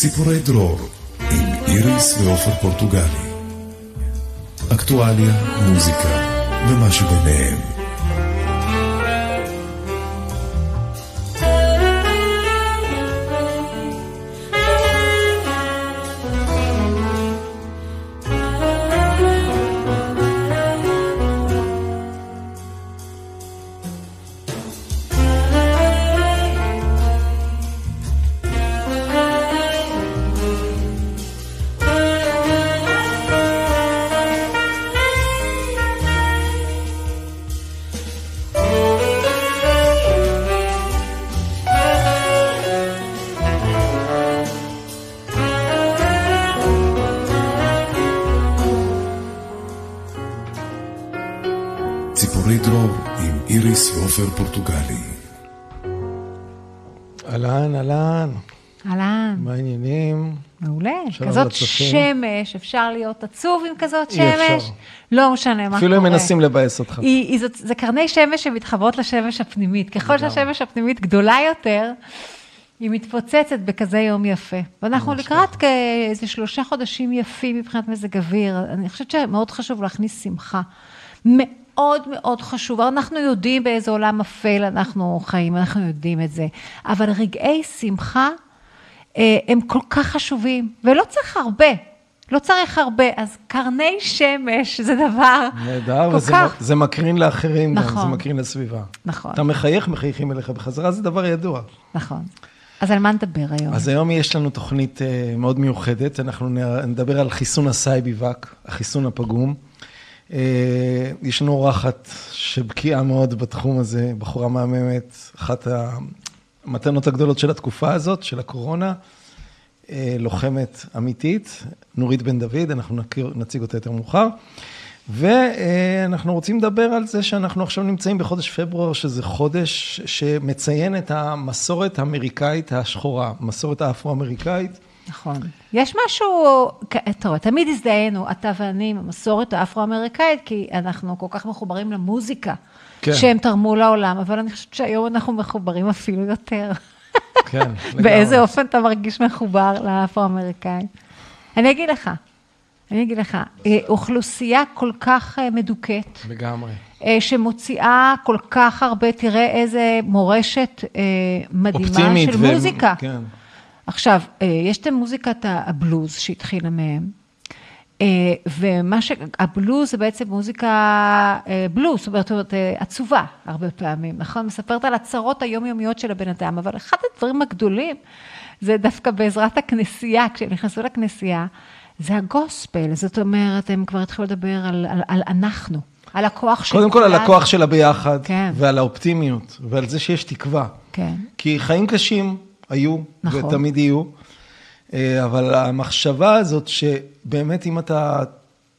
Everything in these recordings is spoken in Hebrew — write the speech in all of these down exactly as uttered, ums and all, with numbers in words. ציפורי דרור עם איריס ועופר פורטוגלי. אקטואליה, מוזיקה ומה שביניהם. פורטוגלי. אלן, אלן. אלן. מה העניינים? מעולה. כזאת שמש, אפשר להיות עצוב עם כזאת שמש? לא משנה מה קורה. אפילו הם מנסים לבאס אותך. זה קרני שמש שמתחברות לשמש הפנימית. ככל שהשמש הפנימית גדולה יותר, היא מתפוצצת בכזה יום יפה. ואנחנו לקראת כאיזה שלושה חודשים יפים מבחינת מזג אוויר. אני חושבת שמאוד חשוב להכניס שמחה. מאוד. מאוד מאוד חשוב, אנחנו יודעים באיזה עולם אפל אנחנו חיים, אנחנו יודעים את זה, אבל רגעי שמחה הם כל כך חשובים, ולא צריך הרבה, לא צריך הרבה, אז קרני שמש זה דבר נהדר, וזה כך... זה מקרין לאחרים, נכון. גם, זה מקרין לסביבה. נכון. אתה מחייך, מחייכים אליך בחזרה, זה דבר ידוע. נכון. אז על מה נדבר היום? אז היום יש לנו תוכנית מאוד מיוחדת, אנחנו נדבר על חיסון הסייביוואק, החיסון הפגום, ישנו אורחת שבקיעה מאוד בתחום הזה, בחורה מהממת, אחת המתנות הגדולות של התקופה הזאת, של הקורונה, לוחמת אמיתית, נורית בן דוד, אנחנו נציג אותה יותר מאוחר, ואנחנו רוצים לדבר על זה שאנחנו עכשיו נמצאים בחודש פברואר, שזה חודש שמציין את המסורת האמריקאית השחורה, מסורת האפרו-אמריקאית, נכון. יש משהו, טוב, תמיד הזדהינו, אתה ואני, המסורת האפרו-אמריקאית, כי אנחנו כל כך מחוברים למוזיקה, כן. שהם תרמו לעולם, אבל אני חושבת שהיום אנחנו מחוברים אפילו יותר. כן, לגמרי. באיזה אופן אתה מרגיש מחובר לאפרו-אמריקאי? אני אגיד לך, אני אגיד לך, אוכלוסייה כל כך מדוקת. לגמרי. שמוציאה כל כך הרבה, תראה איזה מורשת מדהימה של מוזיקה. ו... כן. עכשיו, יש את מוזיקת הבלוז שהתחילה מהם, ומה שהבלוז זה בעצם מוזיקה בלוז, זאת אומרת, עצובה הרבה פעמים, נכון? מספרת על הצרות היומיומיות של הבן אדם, אבל אחד הדברים הגדולים, זה דווקא בעזרת הכנסייה, כשהם נכנסו לכנסייה, זה הגוספל, זאת אומרת, הם כבר התחילו לדבר על, על, על אנחנו, על הכוח של... קודם כל על הכוח של הביחד, כן. ועל האופטימיות, ועל זה שיש תקווה. כן. כי חיים קשים... היו, נכון. ותמיד יהיו, אבל המחשבה הזאת שבאמת אם אתה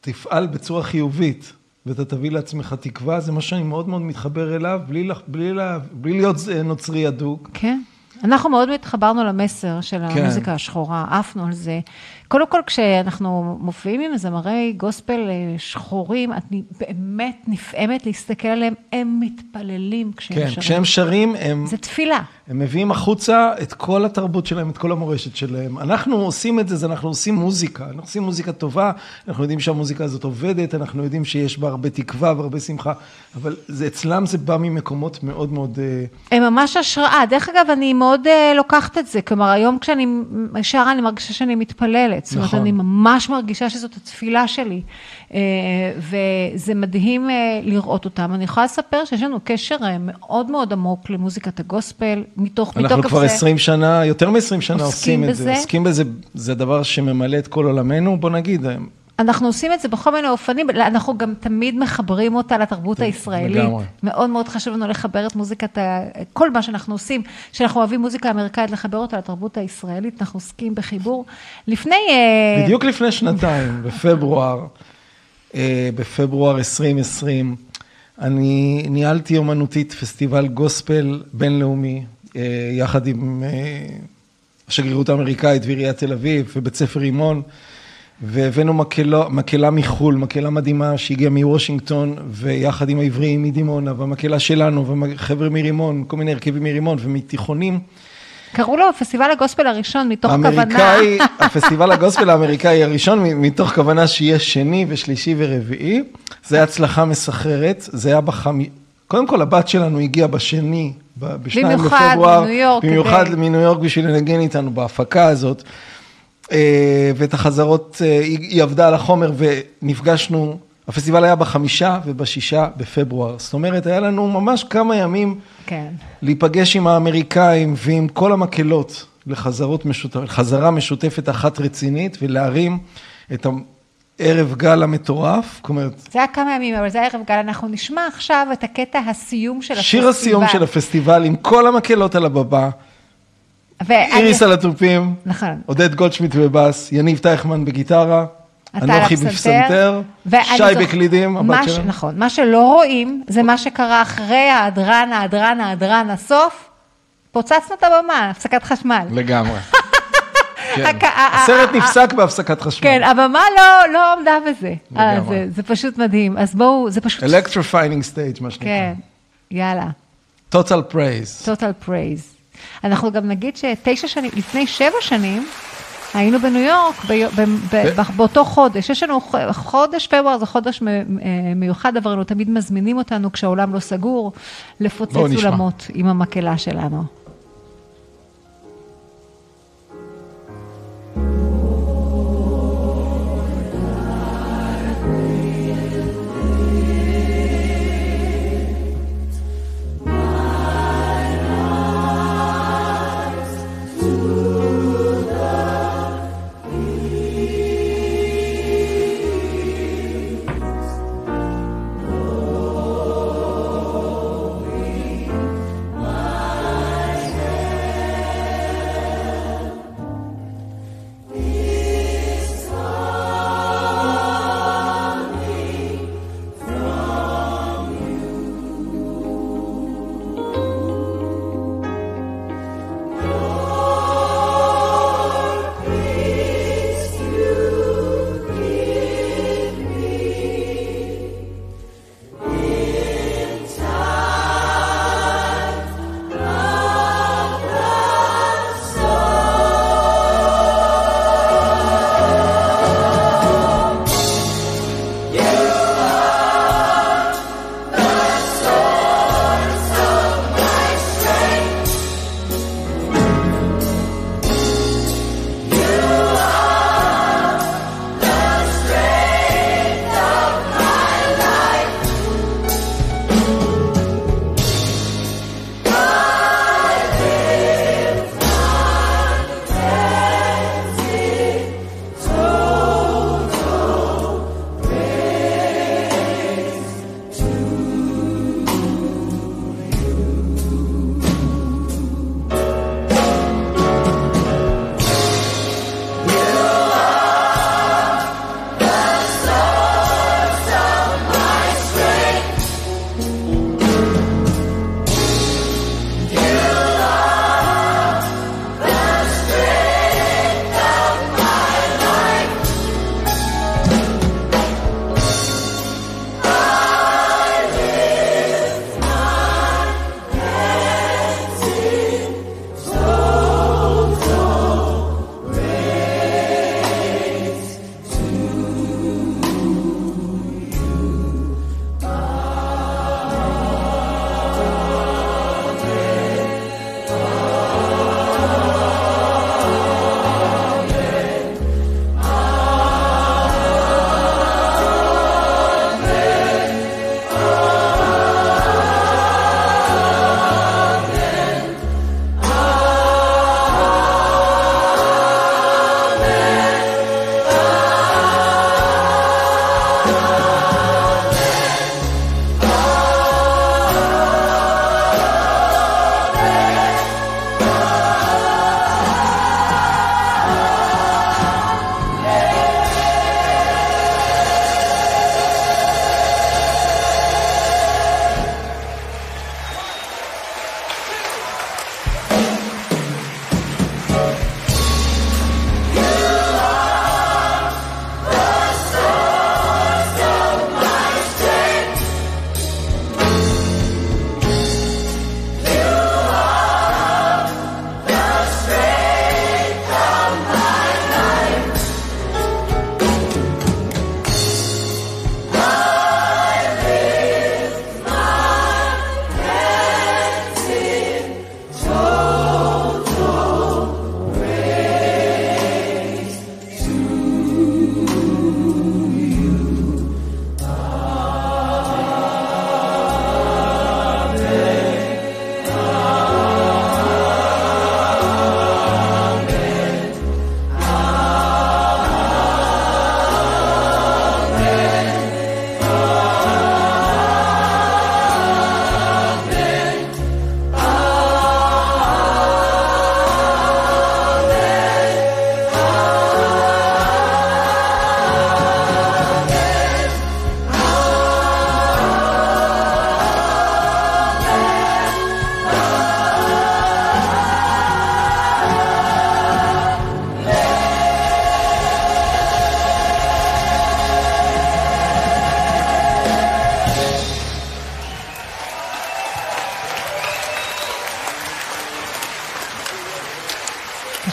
תפעל בצורה חיובית, ואתה תביא לעצמך תקווה, זה מה שאני מאוד מאוד מתחבר אליו, בלי, בלי, בלי להיות נוצרי הדוק. כן, אנחנו מאוד מתחברנו למסר של המוזיקה כן. השחורה, עפנו על זה. קודם כל כשאנחנו מופיעים עם זמרי גוספל שחורים, את באמת נפעמת להסתכל עליהם, הם מתפללים כשהם כן, שרים. כן, כשהם שרים, הם... זה תפילה. הם מביאים החוצה את כל התרבות שלהם, את כל המורשת שלהם. אנחנו עושים את זה, אנחנו עושים מוזיקה, אנחנו עושים מוזיקה טובה, אנחנו יודעים שהמוזיקה הזאת עובדת, אנחנו יודעים שיש בה הרבה תקווה והרבה שמחה, אבל זה, אצלם זה בא ממקומות מאוד מאוד... הם ממש השראה. דרך אגב, אני מאוד לוקחת את זה, כלומר, היום כשאני שרה, אני מרגישה שאני מתפללת. זאת אומרת, אני ממש מרגישה שזאת התפילה שלי, וזה מדהים לראות אותם. אני יכולה לספר שיש לנו קשר מאוד מאוד עמוק למוזיקת הגוספל, מתוך כזה. אנחנו כבר עשרים שנה, יותר מ-עשרים שנה עושים את זה. עוסקים בזה, זה דבר שממלא את כל עולמנו, בוא נגיד. אנחנו עושים את זה בכל מיני אופנים, אנחנו גם תמיד מחברים אותה לתרבות הישראלית. מאוד מאוד חשוב לנו לחבר את מוזיקת, כל מה שאנחנו עושים, שאנחנו אוהבים מוזיקה אמריקאית, לחבר אותה לתרבות הישראלית, אנחנו עוסקים בחיבור. לפני... בדיוק לפני שנתיים, בפברואר, בפברואר עשרים עשרים, אני ניהלתי אומנותית פסטיבל גוספל בינלאומי, יחד עם השגרירות האמריקאית ועיריית תל אביב, ובית ספר רימון, והבאנו מקלה, מקלה מחול, מקלה מדהימה שהגיעה מוושינגטון, ויחד עם העבריים מדימונה, והמקלה שלנו, וחבר'ה מרימון, כל מיני הרכבים מרימון ומתיכונים, קראו לו הפסטיבל הגוספל הראשון מתוך כוונה. הפסטיבל הגוספל האמריקאי הראשון מתוך כוונה שיהיה שני ושלישי ורביעי. זה היה הצלחה מסחררת. זה היה בחמי... קודם כל, הבת שלנו הגיעה בשני, בשניים לפברואר. במיוחד מניו יורק בשביל לנגן איתנו בהפקה הזאת. ואת החזרות, היא עבדה על החומר ונפגשנו... הפסטיבל היה בחמישה ובשישה בפברואר. זאת אומרת, היה לנו ממש כמה ימים להיפגש עם האמריקאים ועם כל המקלות לחזרה משותפת אחת רצינית ולהרים את הערב גל המטורף. זה היה כמה ימים, אבל זה הערב גל. אנחנו נשמע עכשיו את הקטע הסיום של הפסטיבל. שיר הסיום של הפסטיבל עם כל המקלות על הבמה. איריס על התופים. נכון. עודד גולדשמיט בבאס, יניב טייכמן בגיטרה. אנוכי בפסנתר, שי בקלידים, הבת שלנו. נכון, מה שלא רואים, זה מה שקרה אחרי האדרן, האדרן, האדרן, הסוף, פוצצנו את הבמה, הפסקת חשמל. לגמרי. הסרט נפסק בהפסקת חשמל. כן, הבמה לא עומדה בזה. לגמרי. זה פשוט מדהים, אז בואו, זה פשוט... Electrifying stage, מה שנקרא. כן, יאללה. Total praise. Total praise. אנחנו גם נגיד שתשע שנים, לפני שבע שנים, היינו בניו יורק, באותו חודש, יש לנו חודש פברואר, זה חודש מיוחד עברנו, תמיד מזמינים אותנו כשהעולם לא סגור, לפוצץ עולמות עם המקהלה שלנו.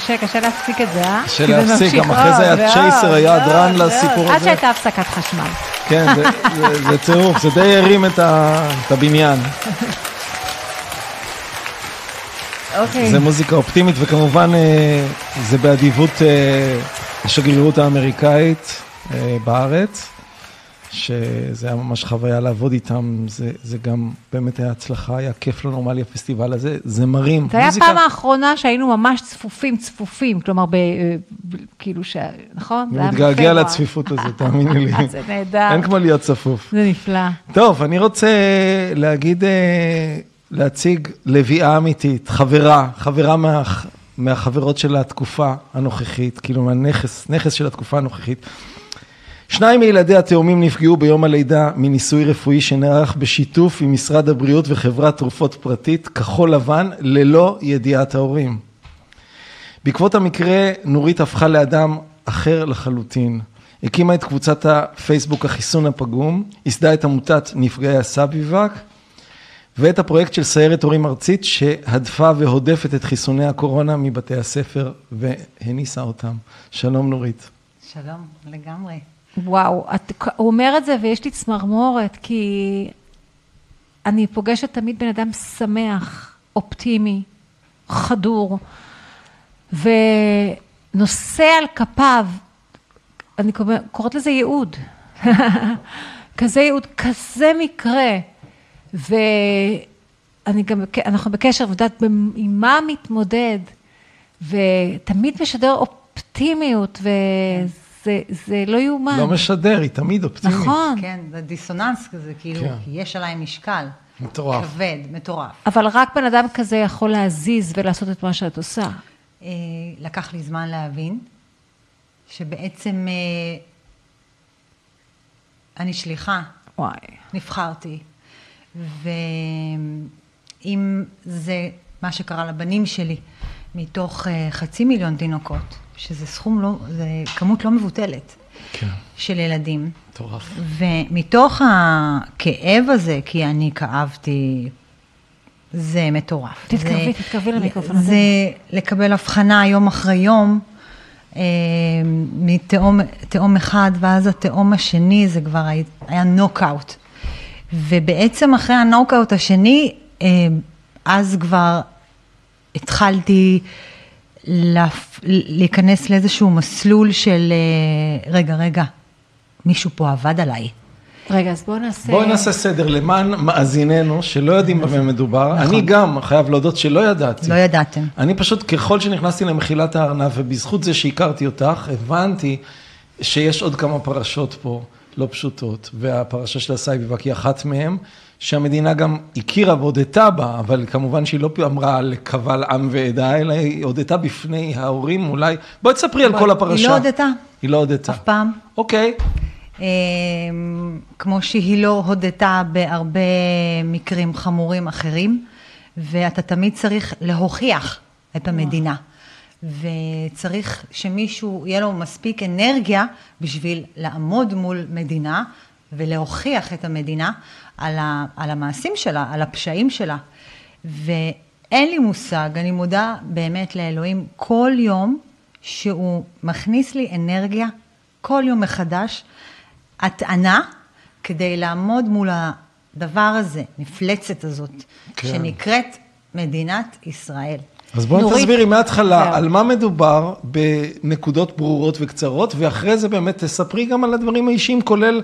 קשה, קשה להפסיק את זה, אה? קשה להפסיק, גם אחרי זה היה צ'ייסר, היה הדרן לסיפור הזה. עד שהייתה הפסקת חשמל. כן, זה צירוף, זה די הרים את הבניין. זה מוזיקה אופטימית, וכמובן זה באדיבות השגרירות האמריקאית בארץ, שזה היה ממש חוויה לעבוד איתם, זה, זה גם באמת היה הצלחה, היה כיף לא נורמלי הפסטיבל הזה, זה מרים. זה מוזיקה... היה פעם האחרונה שהיינו ממש צפופים, צפופים, כלומר, ב, ב, כאילו ש... נכון? אני מתגעגע לצפיפות הזאת, תאמיני לי. זה נהדר. אין כמו להיות צפוף. זה נפלא. טוב, אני רוצה להגיד, להציג לביאה אמיתית, חברה, חברה מה, מהחברות של התקופה הנוכחית, כאילו מהנכס, נכס של התקופה הנוכחית, שניים מילדי התאומים נפגעו ביום הלידה מניסוי רפואי שנערך בשיתוף עם משרד הבריאות וחברת תרופות פרטית כחול לבן ללא ידיעת ההורים. בעקבות המקרה נורית הפכה לאדם אחר לחלוטין. הקימה את קבוצת הפייסבוק החיסון הפגום, הסדה את עמותת נפגעי הסייביוואק ואת הפרויקט של סיירת הורים ארצית שהדפה והודפת את חיסוני הקורונה מבתי הספר והניסה אותם. שלום נורית. שלום לגמרי. וואו, הוא אומר את זה ויש לי צמרמורת, כי אני פוגשת תמיד בן אדם שמח, אופטימי, חדור, ונושא על כפיו, אני קוראת לזה ייעוד, כזה ייעוד, כזה מקרה, ואני גם, אנחנו בקשר, יודעת, עם מה מתמודד, ותמיד משדר אופטימיות, וזה, זה, זה לא יאומן. לא משדר, היא תמיד אופטימית. נכון. כן, זה דיסוננס כזה, כאילו, כן. יש עליי משקל. מטורף. כבד, מטורף. אבל רק בן אדם כזה יכול להזיז ולעשות את מה שאת עושה. לקח לי זמן להבין, שבעצם אני שליחה. וואי. נבחרתי. ואם זה מה שקרה לבנים שלי, מתוך חצי מיליון תינוקות, שזה סכום לא, זה כמות לא מבוטלת כן. של ילדים. מטורף. ומתוך הכאב הזה, כי אני כאבתי, זה מטורף. תתקרבי, זה, תתקרבי למיקרופון. זה, זה לקבל הבחנה יום אחרי יום, אה, מתאום, תאום אחד, ואז התאום השני, זה כבר היה, היה נוקאוט. ובעצם אחרי הנוקאוט השני, אה, אז כבר התחלתי... להיכנס לאיזשהו מסלול של, רגע, רגע, מישהו פה עבד עליי. רגע, אז בואו נעשה... בואו נעשה סדר, למען מאזיננו, שלא יודעים במה מדובר. אני גם חייב להודות שלא ידעתי. לא ידעתם. אני פשוט, ככל שנכנסתי למחילת הארנב, ובזכות זה שהכרתי אותך, הבנתי שיש עוד כמה פרשות פה לא פשוטות, והפרשה של הסייביוואק היא אחת מהן, שהמדינה גם הכירה והודתה בה, אבל כמובן שהיא לא אמרה לקבל עם ועדה, אלא היא הודתה בפני ההורים אולי. בואי תספרי על כל הפרשה. היא לא הודתה. היא לא הודתה. אף פעם. אוקיי. כמו שהיא לא הודתה בהרבה מקרים חמורים אחרים, ואתה תמיד צריך להוכיח את המדינה. וצריך שמישהו יהיה לו מספיק אנרגיה בשביל לעמוד מול מדינה, ולהוכיח את המדינה על, ה, על המעשים שלה, על הפשעים שלה. ואין לי מושג, אני מודה באמת לאלוהים, כל יום שהוא מכניס לי אנרגיה, כל יום מחדש, הטענה, כדי לעמוד מול הדבר הזה, מפלצת הזאת, כן. שנקראת מדינת ישראל. אז בואו תסבירי מההתחלה על מה מדובר בנקודות ברורות וקצרות, ואחרי זה באמת תספרי גם על הדברים האישיים, כולל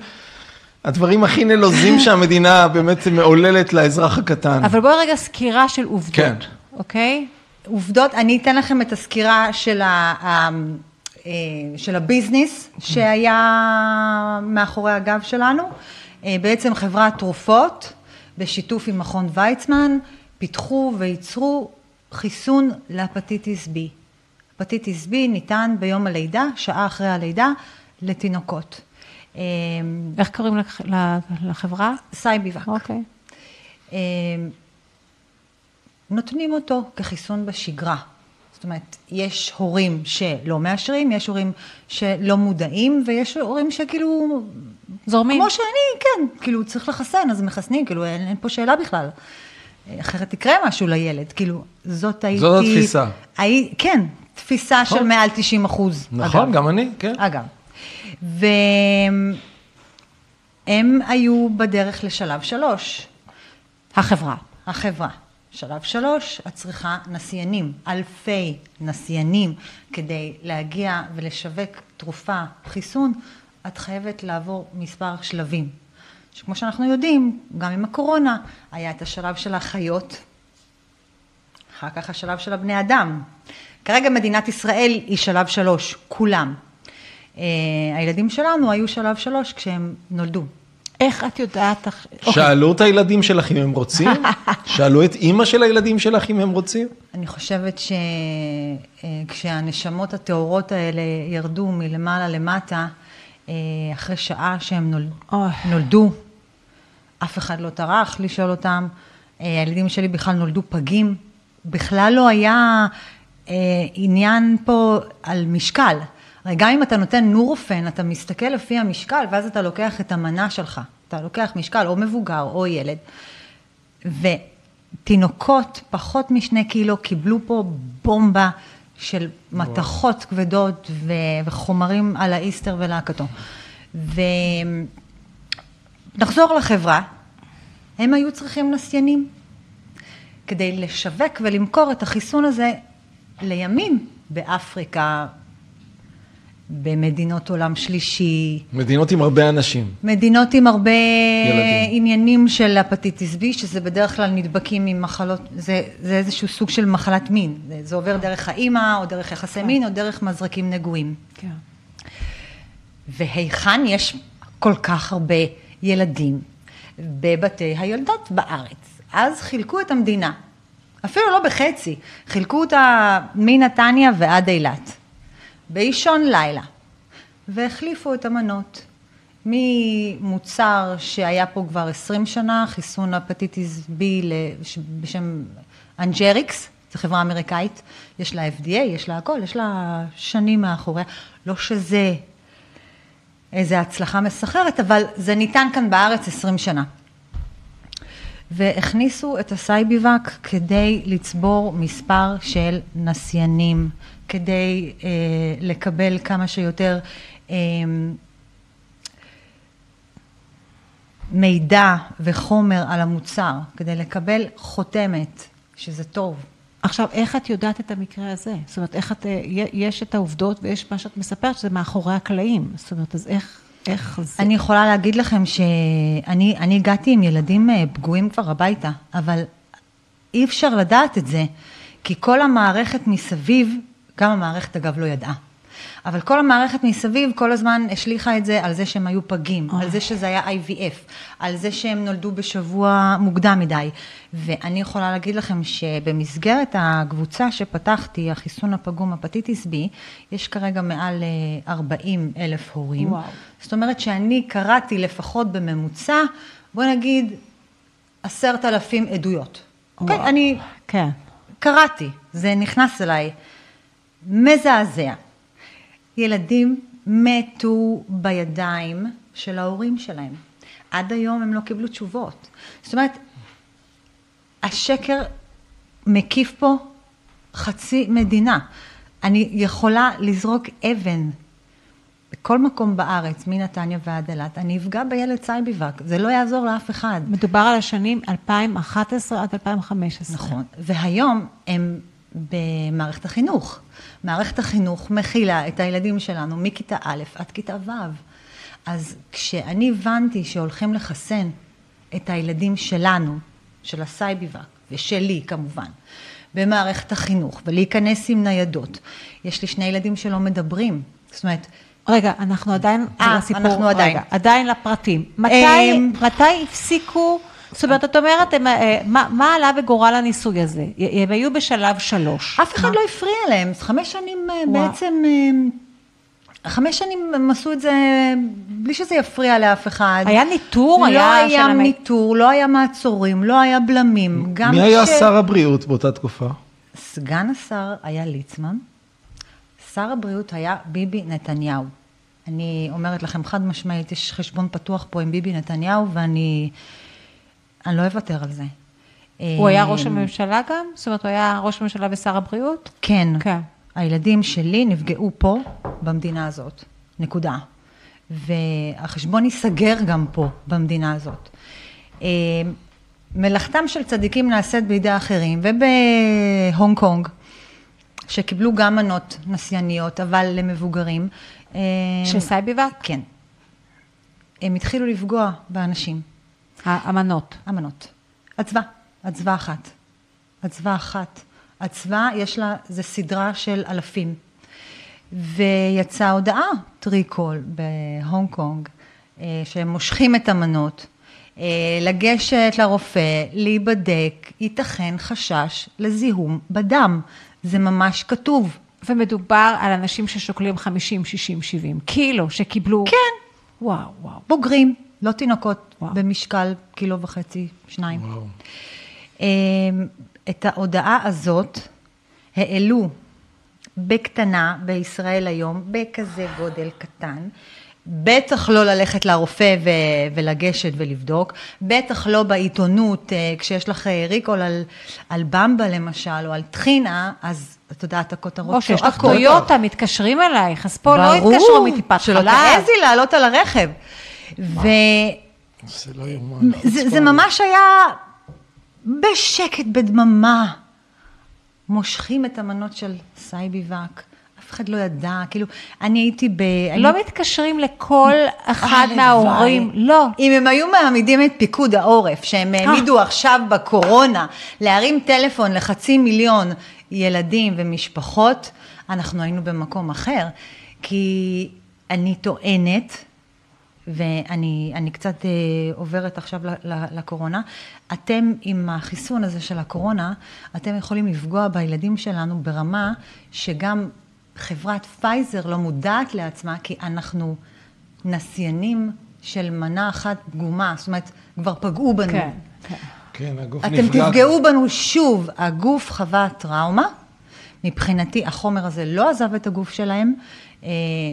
הדברים הכי נלוזים שהמדינה באמת מעוללת לאזרח הקטן. אבל בואו רגע סקירה של עובדות, אוקיי? עובדות, אני אתן לכם את הסקירה של הביזנס שהיה מאחורי הגב שלנו. בעצם חברת תרופות, בשיתוף עם מכון ויצמן, פיתחו וייצרו חיסון להפטיטיס בי. הפטיטיס בי ניתן ביום הלידה, שעה אחרי הלידה, לתינוקות. איך קוראים לחברה? סייביוואק. אוקיי. נותנים אותו כחיסון בשגרה. זאת אומרת, יש הורים שלא מאשרים, יש הורים שלא מודעים, ויש הורים שכאילו... זורמים. כמו שאני, כן, כאילו צריך לחסן, אז מחסנים, כאילו אין פה שאלה בכלל. אחרת תקרה משהו לילד, כאילו, זאת הייתי... זאת התפיסה. הי, כן, תפיסה נכון. של מעל תשעים אחוז. נכון, אגב. גם אני, כן. אגב. והם היו בדרך לשלב שלוש. החברה, החברה. שלב שלוש, את צריכה נסיינים, אלפי נסיינים, כדי להגיע ולשווק תרופה, חיסון, את חייבת לעבור מספר שלבים. שכמו שאנחנו יודעים, גם עם הקורונה, היה את השלב של החיות, אחר כך השלב של הבני אדם. כרגע מדינת ישראל היא שלב שלוש, כולם. הילדים שלנו היו שלב שלוש כשהם נולדו. איך את יודעת? שאלו את הילדים שלך אם הם רוצים? שאלו את אימא של הילדים שלך אם הם רוצים? אני חושבת שכשהנשמות הטהורות האלה ירדו מלמעלה למטה, אחרי שעה שהם נולדו, אף אחד לא טרח לשאול אותם. הילדים שלי בכלל נולדו פגים. בכלל לא היה עניין פה על משקל. הרי גם אם אתה נותן נורופן, אתה מסתכל לפי המשקל, ואז אתה לוקח את המנה שלך. אתה לוקח משקל או מבוגר או ילד. ותינוקות, פחות משני קילו, קיבלו פה בומבה של מתחות וואו. כבדות ו... וחומרים על האיסטר ולהקתו. ונחזור לחברה, הם היו צריכים נסיינים, כדי לשווק ולמכור את החיסון הזה לימים באפריקה, במדינות עולם שלישי. מדינות עם הרבה אנשים. מדינות עם הרבה ילדים. עניינים של הפטיטיס בי, שזה בדרך כלל נדבקים עם מחלות, זה, זה איזשהו סוג של מחלת מין. זה, זה עובר דרך האימא, או דרך יחסי מין, או דרך מזרקים נגועים. כן. והיכן יש כל כך הרבה ילדים בבתי הילדות בארץ. אז חילקו את המדינה. אפילו לא בחצי. חילקו אותה מנתניה ועד אילת. באישון לילה, והחליפו את המנות ממוצר שהיה פה כבר עשרים שנה, חיסון הפטיטיס בי בשם אנג'ריקס, זו חברה אמריקאית, יש לה אף די איי, יש לה הכל, יש לה שנים מאחוריה, לא שזה איזו הצלחה מסחררת, אבל זה ניתן כאן בארץ עשרים שנה. והכניסו את הסייביוואק כדי לצבור מספר של נסיינים, כדי אה, לקבל כמה שיותר אה, מידע וחומר על המוצר, כדי לקבל חותמת, שזה טוב. עכשיו, איך את יודעת את המקרה הזה? זאת אומרת, איך את, יש את העובדות ויש מה שאת מספרת, שזה מאחורי הקלעים. זאת אומרת, אז איך... איך זה? אני יכולה להגיד לכם שאני אני הגעתי עם ילדים פגועים כבר הביתה, אבל אי אפשר לדעת את זה, כי כל המערכת מסביב, גם המערכת אגב לא ידעה, אבל כל המערכת מסביב כל הזמן השליחה את זה על זה שהם היו פגים, oh. על זה שזה היה איי וי אף, על זה שהם נולדו בשבוע מוקדם מדי. ואני יכולה להגיד לכם שבמסגרת הקבוצה שפתחתי, החיסון הפגום הפטיטיס בי, יש כרגע מעל ארבעים אלף הורים. Wow. זאת אומרת שאני קראתי לפחות בממוצע, בוא נגיד, עשרת אלפים עדויות. Wow. כן, אני okay. קראתי, זה נכנס אליי, מזעזע. ילדים מתו בידיים של ההורים שלהם. עד היום הם לא קיבלו תשובות. זאת אומרת, השקר מקיף פה חצי מדינה. אני יכולה לזרוק אבן בכל מקום בארץ, מנתניה ועד אילת, אני אפגע בילד סייביוואק. זה לא יעזור לאף אחד. מדובר על השנים אלפיים ואחת עשרה עד אלפיים וחמש עשרה. נכון. והיום הם... במערכת החינוך. מערכת החינוך מכילה את הילדים שלנו מכיתה א' עד כיתה ו'. אז כשאני הבנתי שהולכים לחסן את הילדים שלנו, של הסייביוואק ושלי כמובן, במערכת החינוך, ולהיכנס עם ניידות, יש לי שני ילדים שלא מדברים. זאת אומרת... רגע, אנחנו עדיין... אה, אנחנו עדיין. רגע, עדיין לפרטים. מתי, מתי הפסיקו... זאת אומרת, את אומרת, מה עלה בגורל הניסוי הזה? הם היו בשלב שלוש. אף אחד לא הפריע להם. חמש שנים בעצם, חמש שנים הם עשו את זה, בלי שזה יפריע לאף אחד. היה ניטור? לא היה ניטור, לא היה מעצורים, לא היה בלמים. מי היה שר הבריאות באותה תקופה? סגן השר היה ליצמן. שר הבריאות היה ביבי נתניהו. אני אומרת לכם חד משמעית, יש חשבון פתוח פה עם ביבי נתניהו, ואני... אני לא אוותר על זה. הוא היה ראש הממשלה גם? זאת אומרת, הוא היה ראש הממשלה ושר הבריאות? כן. הילדים שלי נפגעו פה במדינה הזאת, נקודה. והחשבון ייסגר גם פה במדינה הזאת. מלאכתם של צדיקים נעשית בידי אחרים, ובהונג קונג, שקיבלו גם מנות נסייניות, אבל למבוגרים. של סייביוואק? כן. הם התחילו לפגוע באנשים. האמנות? אמנות. עצבה, עצבה אחת. עצבה אחת. עצבה, יש לה, זה סדרה של אלפים. ויצאה הודעה, טריקול, בהונג קונג, שהם מושכים את המנות, לגשת לרופא, להיבדק, ייתכן חשש לזיהום בדם. זה ממש כתוב. ומדובר על אנשים ששוקלים חמישים, שישים, שבעים קילו שקיבלו. כן. וואו, וואו. בוגרים, לא תינוקות, וואו. במשקל קילו וחצי, שניים. וואו. את ההודעה הזאת העלו בקטנה בישראל היום, בכזה גודל קטן, בטח לא ללכת לרופא ו- ולגשת ולבדוק, בטח לא בעיתונות, כשיש לך ריקול על, על במבה למשל, או על תחינה, אז את יודעת, הכותרות שואקות. או שיש לך טויוטה, מתקשרים אלייך, אז פה לא התקשרו מטיפת חלב. ברור, שלא תעזי לעלות על הרכב. ו... זה לא יומן. זה, זה ממש היה בשקט, בדממה. מושכים את המנות של סייביוואק. אף אחד לא ידע, כאילו, אני הייתי ב... לא אני... מתקשרים לכל אחד מההורים, לא. אם הם היו מעמידים את פיקוד העורף, שהם העמידו עכשיו בקורונה, להרים טלפון לחצי מיליון ילדים ומשפחות, אנחנו היינו במקום אחר, כי אני טוענת, ואני אני קצת עוברת עכשיו לקורונה, אתם עם החיסון הזה של הקורונה, אתם יכולים לפגוע בילדים שלנו ברמה שגם... חברת פייזר לא מודעת לעצמה, כי אנחנו נסיינים של מנה אחת פגומה, זאת אומרת, כבר פגעו בנו. כן, כן, הגוף נפגע. אתם תפגעו בנו שוב, הגוף חווה טראומה, מבחינתי החומר הזה לא עזב את הגוף שלהם,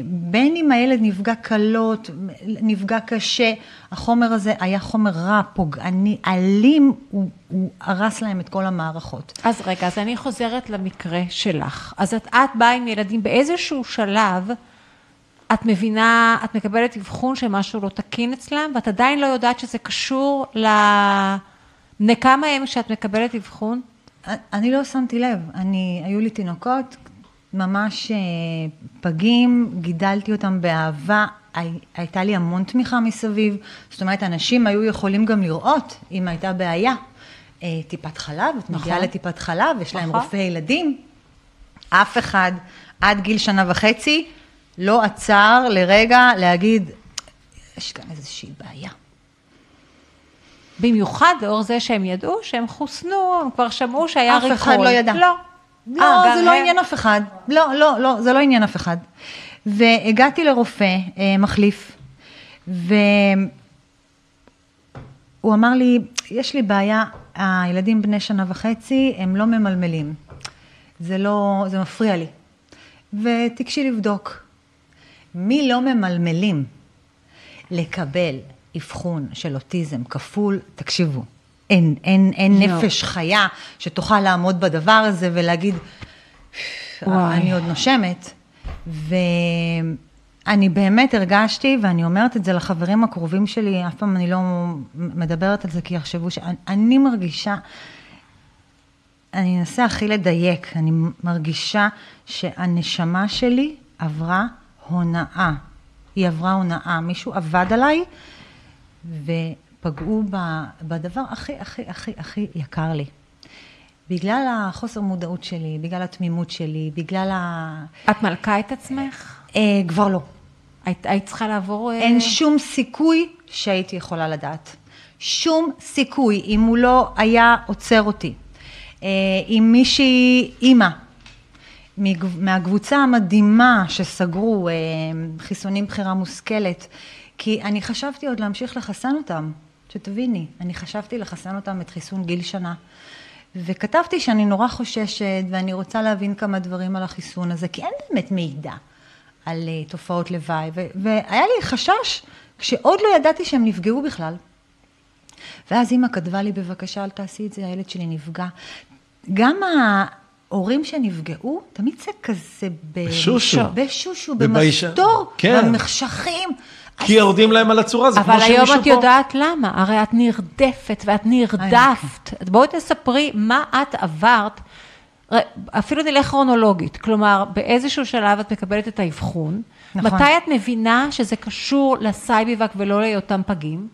בין אם הילד נפגע קלות, נפגע קשה, החומר הזה היה חומר רע, פוגעני, אלים, הוא, הוא הרס להם את כל המערכות. אז רגע, אז אני חוזרת למקרה שלך. אז את, את באה עם ילדים באיזשהו שלב, את מבינה, את מקבלת אבחון שמשהו לא תקין אצלם, ואת עדיין לא יודעת שזה קשור לכמה הם שאת מקבלת אבחון? אני לא שמתי לב, אני, היו לי תינוקות, ממש פגים, גידלתי אותם באהבה, הייתה לי המון תמיכה מסביב, זאת אומרת, אנשים היו יכולים גם לראות אם הייתה בעיה. טיפת חלב, את מגיעה לטיפת חלב, יש להם רופא ילדים, אף אחד עד גיל שנה וחצי לא עצר לרגע להגיד, יש כאן איזושהי בעיה. במיוחד לאור זה שהם ידעו, שהם חוסנו, הם כבר שמעו שהיה ריקול. אף אחד לא ידע. לא. לא, זה לא עניין אף אחד. לא, לא, לא, זה לא עניין אף אחד. והגעתי לרופא מחליף, והוא אמר לי, יש לי בעיה, הילדים בני שנה וחצי, הם לא ממלמלים. זה לא, זה מפריע לי. ותקשי לבדוק. מי לא ממלמלים לקבל אבחון של אוטיזם כפול, תקשיבו. אין, אין, אין נפש חיה שתוכל לעמוד בדבר הזה ולהגיד, אני עוד נושמת. ואני באמת הרגשתי, ואני אומרת את זה לחברים הקרובים שלי, אף פעם אני לא מדברת על זה, כי יחשבו שאני מרגישה, אני אנסה הכי לדייק, אני מרגישה שהנשמה שלי עברה הונאה. היא עברה הונאה, מישהו עבד עליי, ו... פגעו בדבר הכי, הכי, הכי, הכי יקר לי. בגלל החוסר מודעות שלי, בגלל התמימות שלי, בגלל ה... את מלכה את עצמך? כבר לא. היית צריכה לעבור... אין שום סיכוי שהייתי יכולה לדעת. שום סיכוי, אם הוא לא היה עוצר אותי. אם מישהי אימא, מהקבוצה המדהימה שסגרו, חיסונים בחירה מושכלת, כי אני חשבתי עוד להמשיך לחסן אותם, שתביני, אני חשבתי לחסן אותם את חיסון גיל שנה, וכתבתי שאני נורא חוששת, ואני רוצה להבין כמה דברים על החיסון הזה, כי אין באמת מידע על תופעות לוואי, ו- והיה לי חשש כשעוד לא ידעתי שהם נפגעו בכלל. ואז אמא כתבה לי, בבקשה, אל תעשי את זה, הילד שלי נפגע. גם הורים שנפגעו, תמיד זה כזה בשושו, במסתור, במחשכים. כי יורדים להם על הצורה, זה כמו שמישהו פה. אבל היום את יודעת למה, הרי את נרדפת ואת נרדפת. בואי תספרי מה את עברת, אפילו נלך כרונולוגית, כלומר, באיזשהו שלב את מקבלת את האבחון, מתי את מבינה שזה קשור לסייביוואק ולא להיותם פגים?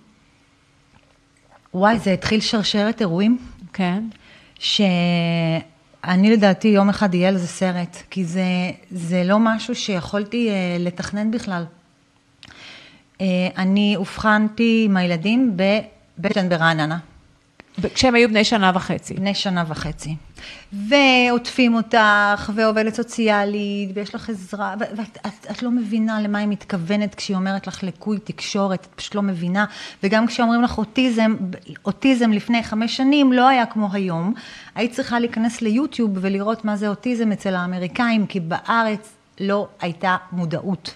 וואי, זה התחיל שרשרת אירועים. כן. שאני לדעתי יום אחד יהיה לזה סרט, כי זה, זה לא משהו שיכולתי לתכנן בכלל. אני הופחנתי עם הילדים בבטן ברעננה. כשהם היו בני שנה וחצי. בני שנה וחצי. ועוטפים אותך, ועובדת סוציאלית, ויש לך עזרה, ואת את, את לא מבינה למה היא מתכוונת, כשהיא אומרת לך לקוי תקשורת, את פשוט לא מבינה, וגם כשאומרים לך אוטיזם, אוטיזם לפני חמש שנים לא היה כמו היום, היית צריכה להיכנס ליוטיוב ולראות מה זה אוטיזם אצל האמריקאים, כי בארץ לא הייתה מודעות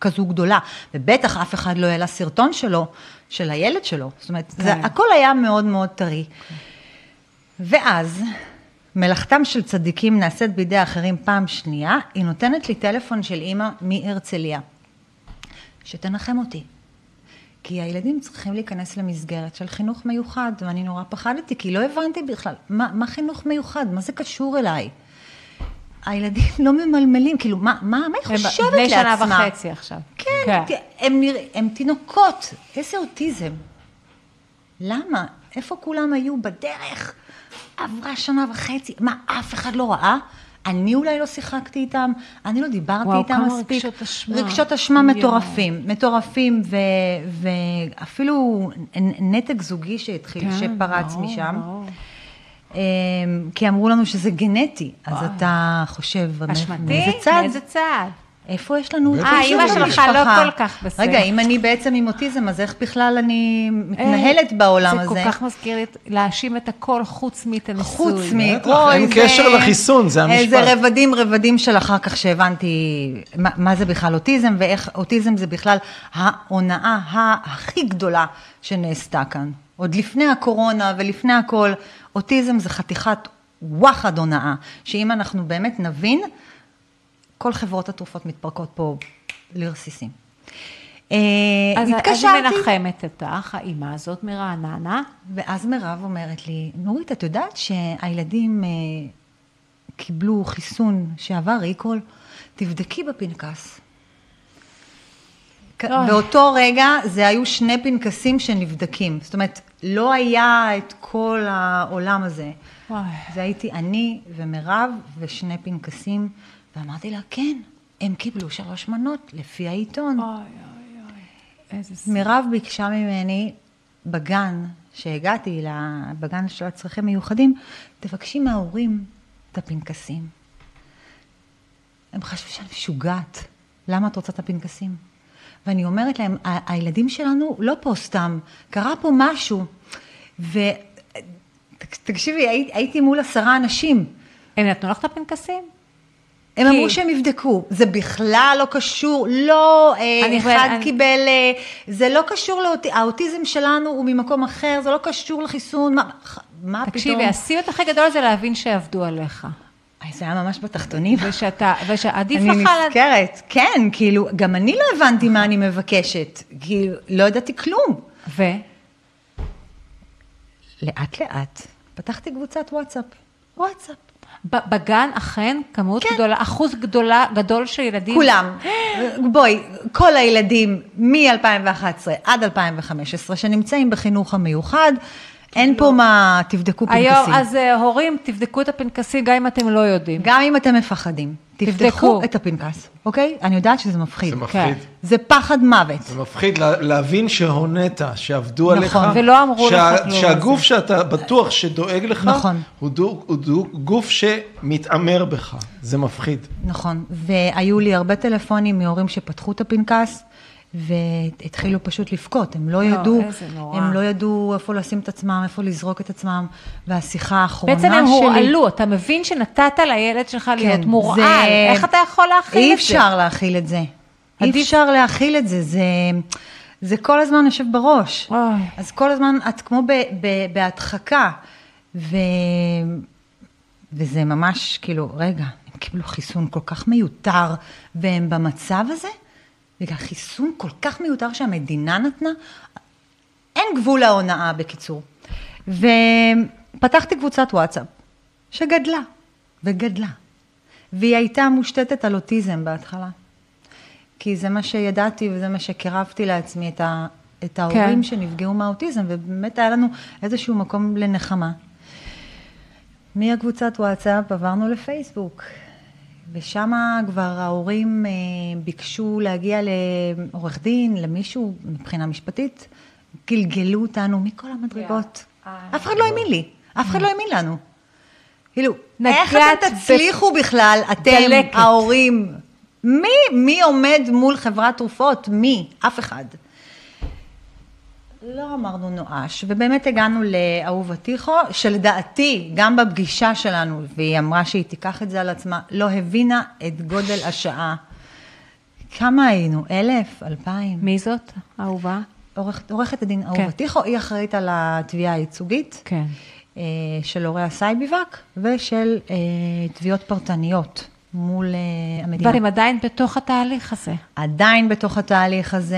כזו גדולה, ובטח אף אחד לא היה לה סרטון שלו, של הילד שלו, זאת אומרת, כן. זה, הכל היה מאוד מאוד טרי. כן. ואז, מלאכתם של צדיקים נעשית בידי אחרים פעם שנייה, היא נותנת לי טלפון של אמא מהרצליה, שתנחם אותי. כי הילדים צריכים להיכנס למסגרת של חינוך מיוחד, ואני נורא פחדתי, כי לא הבנתי בכלל, מה, מה חינוך מיוחד? מה זה קשור אליי? הילדים לא ממלמלים, כאילו, מה, מה, מה היא חושבת לעצמה? שנה וחצי עכשיו. כן, כן. הם, נרא, הם תינוקות, איזה אוטיזם. למה? איפה כולם היו בדרך? עברה שנה וחצי, מה, אף אחד לא ראה? אני אולי לא שיחקתי איתם, אני לא דיברתי וואו, איתם מספיק. רגשות אשמה. רגשות אשמה מטורפים, מטורפים, ו, ואפילו נתק זוגי שהתחיל, כן, שפרץ וואו, משם. וואו. כי אמרו לנו שזה גנטי, אז אתה חושב, מאיזה צד? מאיזה צד? איפה יש לנו? אה, אימא שלך לא כל כך בסדר. רגע, אם אני בעצם עם אוטיזם, אז איך בכלל אני מתנהלת בעולם הזה? זה כל כך מזכיר להאשים את הכל חוץ מתנסוי. חוץ מתנסוי. אין קשר לחיסון, זה המשפט. איזה רבדים רבדים של אחר כך שהבנתי מה זה בכלל אוטיזם, ואיך אוטיזם זה בכלל ההונאה הכי גדולה שנעשתה כאן. עוד לפני הקורונה ולפני הכל, אוטיזם זה חתיכת וואחד הונאה, שאם אנחנו באמת נבין, כל חברות התרופות מתפרקות פה לרסיסים. אז היא מנחמת אותך, האמא הזאת מרעננה. ואז מירב אומרת לי, נורית, את יודעת שהילדים קיבלו חיסון שעבר ריקול, תבדקי בפנקס. באותו רגע זה היו שני פנקסים שנבדקים, זאת אומרת, לא היה את כל העולם הזה. זה הייתי אני ומירב ושני פנקסים, ואמרתי לה, כן, הם קיבלו שלוש מנות לפי העיתון. אוי, אוי, אוי, איזה סוף. מירב ביקשה ממני בגן, שהגעתי לבגן של הצרכים מיוחדים, תבקשי מההורים את הפנקסים. הם חשבו שאני משוגעת, למה את רוצה את הפנקסים? ואני אומרת להם, הילדים שלנו לא פה סתם, קרה פה משהו, ותקשיבי, הייתי מול עשרה אנשים. הם נתנו לך את הפנקסים? הם אמרו שהם יבדקו, זה בכלל לא קשור, לא, אחד קיבל, זה לא קשור, האוטיזם שלנו הוא ממקום אחר, זה לא קשור לחיסון, מה פתאום? תקשיבי, הסיוט הכי גדול זה להבין שעבדו עליך. זה היה ממש בתחתונים. ושעדיף לך... אני נזכרת, כן, כאילו, גם אני לא הבנתי מה אני מבקשת, כי לא ידעתי כלום. ו? לאט לאט, פתחתי קבוצת וואטסאפ. וואטסאפ. בגן אכן כמות גדולה, אחוז גדולה, גדול של ילדים. כולם. בואי, כל הילדים מ-אלפיים ואחת עשרה עד אלפיים וחמש עשרה שנמצאים בחינוך המיוחד, אין פה מה, תבדקו פנקסים. היום, אז הורים, תבדקו את הפנקסים, גם אם אתם לא יודעים. גם אם אתם מפחדים. תבדקו את הפנקס, אוקיי? אני יודעת שזה מפחיד. זה מפחיד. זה פחד מוות. זה מפחיד להבין שהונית, שעבדו עליך. נכון, ולא אמרו לך. שהגוף שאתה בטוח שדואג לך, הוא גוף שמתאמר בך. זה מפחיד. נכון, והיו לי הרבה טלפונים מהורים שפתחו את הפנקס, והתחילו פשוט לבכות, הם לא ידעו, הם לא ידעו איפה לשים את עצמם, איפה לזרוק את עצמם, והשיחה האחרונה שלי... בעצם הם הורעלו, אתה מבין שנתת לילד שלך להיות מורעל, איך אתה יכול להכיל את זה? אי אפשר להכיל את זה, אי אפשר להכיל את זה, זה כל הזמן יושב בראש, אז כל הזמן את כמו בהדחקה, ו... וזה ממש כאילו, רגע, הם קיבלו חיסון כל כך מיותר, והם במצב הזה, בגלל חיסון כל כך מיותר שהמדינה נתנה, אין גבול ההונאה בקיצור. ופתחתי קבוצת וואטסאפ, שגדלה, וגדלה. והיא הייתה מושתתת על אוטיזם בהתחלה. כי זה מה שידעתי וזה מה שקרבתי לעצמי את, ה, את ההורים כן. שנפגעו מהאוטיזם, ובאמת היה לנו איזשהו מקום לנחמה. מהקבוצת וואטסאפ עברנו לפייסבוק, ושם כבר ההורים ביקשו להגיע לעורך דין, למישהו מבחינה משפטית, גלגלו אותנו מכל המדרגות. אף אחד לא האמין לי, אף אחד לא האמין לנו. כאילו, איך אתם תצליחו בכלל, אתם, ההורים, מי? מי עומד מול חברת תרופות? מי? אף אחד. לא אמרנו נואש, ובאמת הגענו לאהובה תיכו, שלדעתי, גם בפגישה שלנו, והיא אמרה שהיא תיקח את זה על עצמה, לא הבינה את גודל השעה. כמה היינו? אלף? אלפיים? מי זאת? אהובה? עורכת הדין אהובה תיכו, היא אחראית על התביעה הייצוגית. כן. של הורי הסייביוואק ושל אה, תביעות פרטניות מול אה, המדינה. דברים עדיין בתוך התהליך הזה. עדיין בתוך התהליך הזה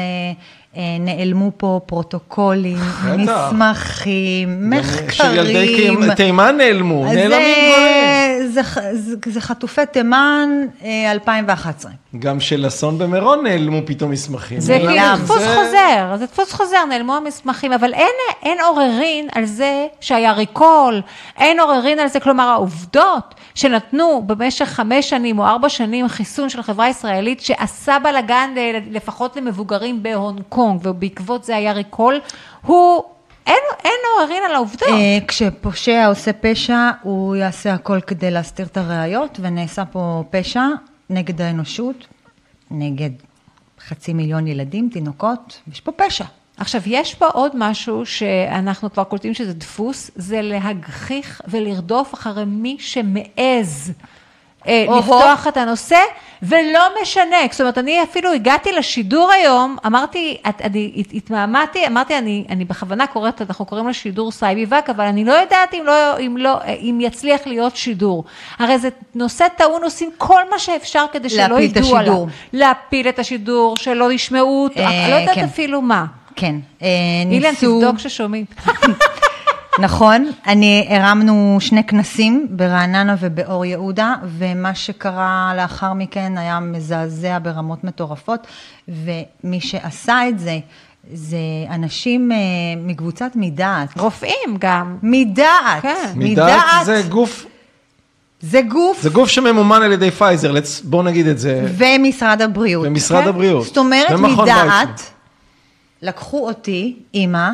אה, נעלמו פה פרוטוקולים, מסמכים, מחקרים. שילדי תימן נעלמו, נעלמים דברים. זה, זה, זה חטופי תימן אה, אלפיים ואחת עשרה. גם של אסון במירון נעלמו פתאום מסמכים. זה דפוס זה... חוזר, זה דפוס חוזר, נעלמו המסמכים, אבל אין, אין עוררין על זה שהיה ריקול, אין עוררין על זה, כלומר העובדות שנתנו במשך חמש שנים או ארבע שנים חיסון של חברה ישראלית שעשה בלגן לפחות למבוגרים בהונג קונג, ובעקבות זה היה ריקול, הוא... אין, אין עוררין על העובדות. כשפושע עושה פשע, הוא יעשה הכל כדי להסתיר את הראיות, ונעשה פה פשע. נגד האנושות, נגד חצי מיליון ילדים, תינוקות, יש פה פשע. עכשיו, יש פה עוד משהו שאנחנו כבר קולטים שזה דפוס, זה להגחיך ולרדוף אחרי מי שמעז לפתוח את הנושא, ולא משנה. זאת אומרת, אני אפילו הגעתי לשידור היום, אמרתי, אני התמהמהתי, אמרתי, אני, אני בכוונה קוראת, אנחנו קוראים לשידור סייביוואק, אבל אני לא יודעת אם לא, אם לא, אם יצליח להיות שידור. הרי זה נושא טעון, עושים כל מה שאפשר כדי שלא ידעו עליו. להפיל את השידור, שלא ישמעו, לא יודעת אפילו מה. כן. אילן, תבדוק ששומעים. נכון, אני הרמנו שני כנסים ברעננה ובאור יהודה, ומה שקרה לאחר מכן היה מזעזע ברמות מטורפות, ומי שעשה את זה, זה אנשים מקבוצת מידעת. רופאים גם. מידעת. כן. מידעת זה גוף... זה גוף... זה גוף שממומן על ידי פייזר, בואו נגיד את זה. ומשרד הבריאות. ומשרד הבריאות. זאת אומרת, מידעת, לקחו אותי, אמא,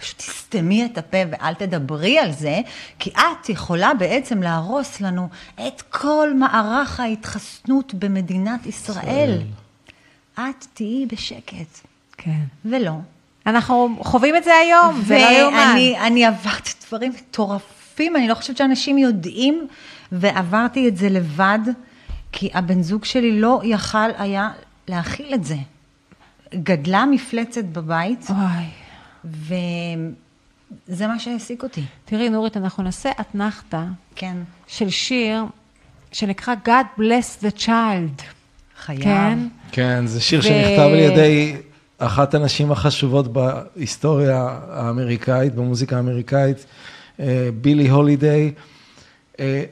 פשוט תסתמי את הפה ואל תדברי על זה, כי את יכולה בעצם להרוס לנו את כל מערך ההתחסנות במדינת ישראל. את תהיי בשקט. כן. ולא. אנחנו חווים את זה היום, ולא יומן. ואני עברתי דברים מטורפים, אני לא חושבת שאנשים יודעים, ועברתי את זה לבד, כי הבן זוג שלי לא יכל היה להכיל את זה. גדלה מפלצת בבית. וואי. וזה מה שהעסיק אותי. תראי נורית, אנחנו נעשה אתנחתה כן. של שיר שנקרא God bless the child. חייב. כן, כן זה שיר ו... שנכתב על ידי אחת הנשים החשובות בהיסטוריה האמריקאית, במוזיקה האמריקאית, בילי הולידיי,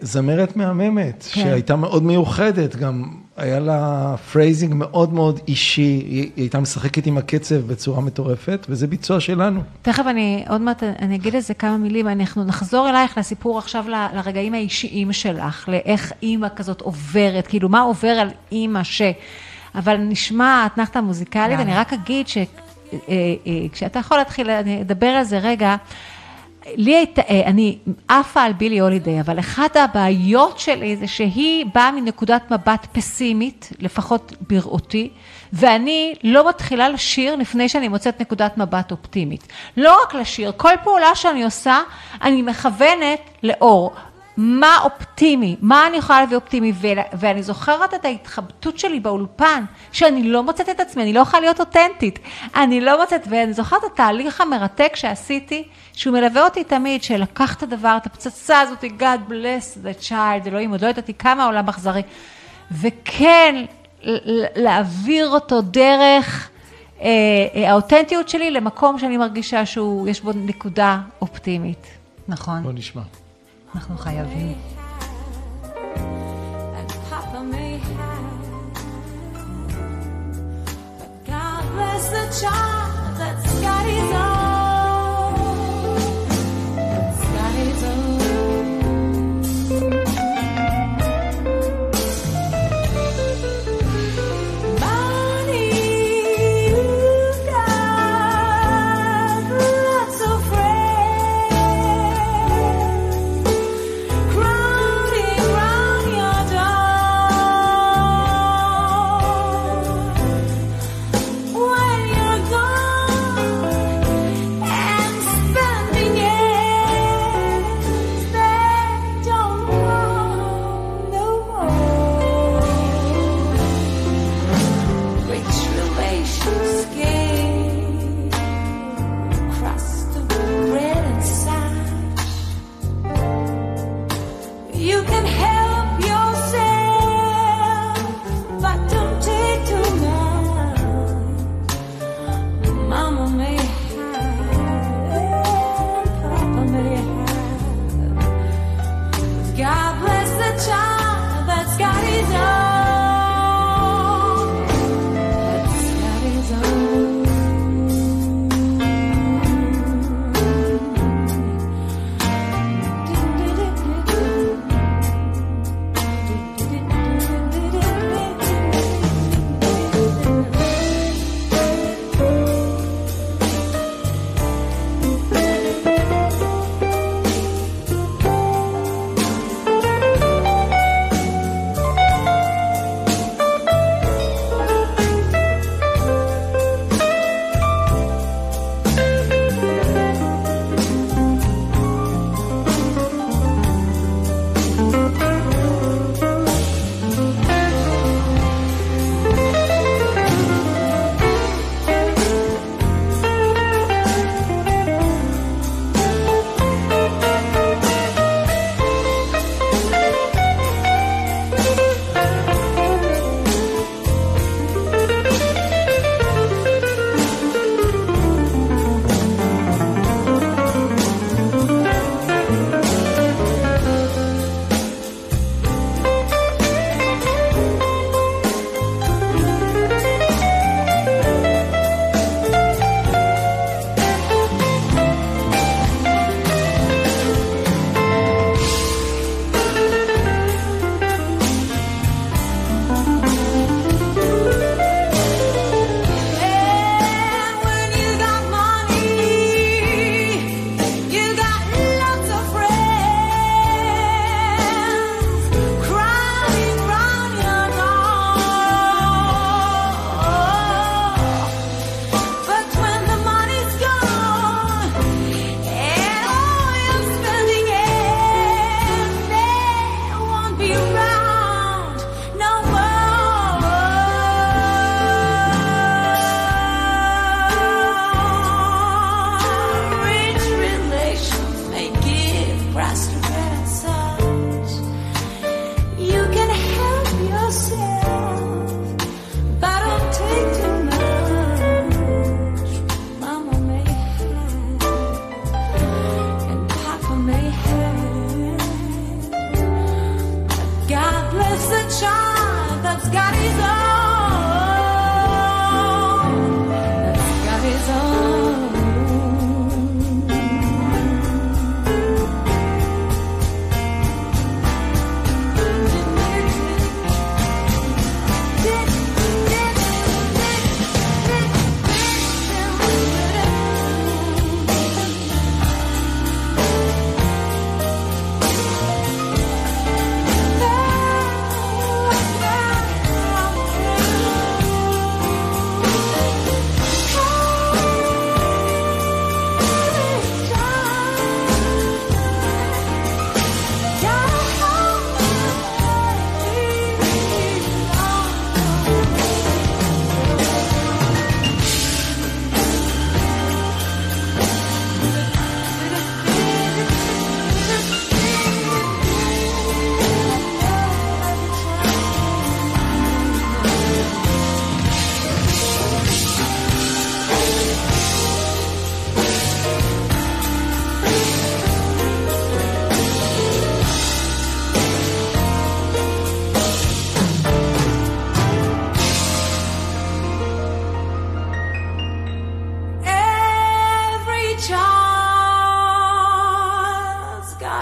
זמרת מהממת, כן. שהייתה מאוד מיוחדת, גם היה לה פרייזינג מאוד מאוד אישי, היא הייתה משחקת עם הקצב בצורה מטורפת, וזה ביצוע שלנו. תכף אני, עוד מעט אני אגיד לזה כמה מילים, אנחנו נחזור אלייך לסיפור עכשיו ל, לרגעים האישיים שלך, לאיך אימא כזאת עוברת, כאילו מה עובר על אימא ש... אבל נשמע, התנחת המוזיקלית, yeah. אני רק אגיד ש... כשאתה יכול להתחיל לדבר על זה רגע, לי הייתה, אני עפה על בילי הולידיי, אבל אחת הבעיות שלי זה שהיא באה מנקודת מבט פסימית, לפחות בראותי, ואני לא מתחילה לשיר לפני שאני מוצאת נקודת מבט אופטימית. לא רק לשיר, כל פעולה שאני עושה, אני מכוונת לאור. מה אופטימי, מה אני יכולה להביא אופטימי, ואני זוכרת את ההתחבטות שלי באולפן, שאני לא מוצאת את עצמי, אני לא יכולה להיות אותנטית, אני לא מוצאת, ואני זוכרת את התהליך המרתק שעשיתי, שהוא מלווה אותי תמיד, שלקח את הדבר, את הפצצה הזאת, God bless the child, אלוהים, עוד לא ידעתי כמה העולם אכזרי, וכן, להעביר אותו דרך האותנטיות שלי, למקום שאני מרגישה שיש בו נקודה אופטימית. נכון. בוא נשמע. אנחנו חייבים.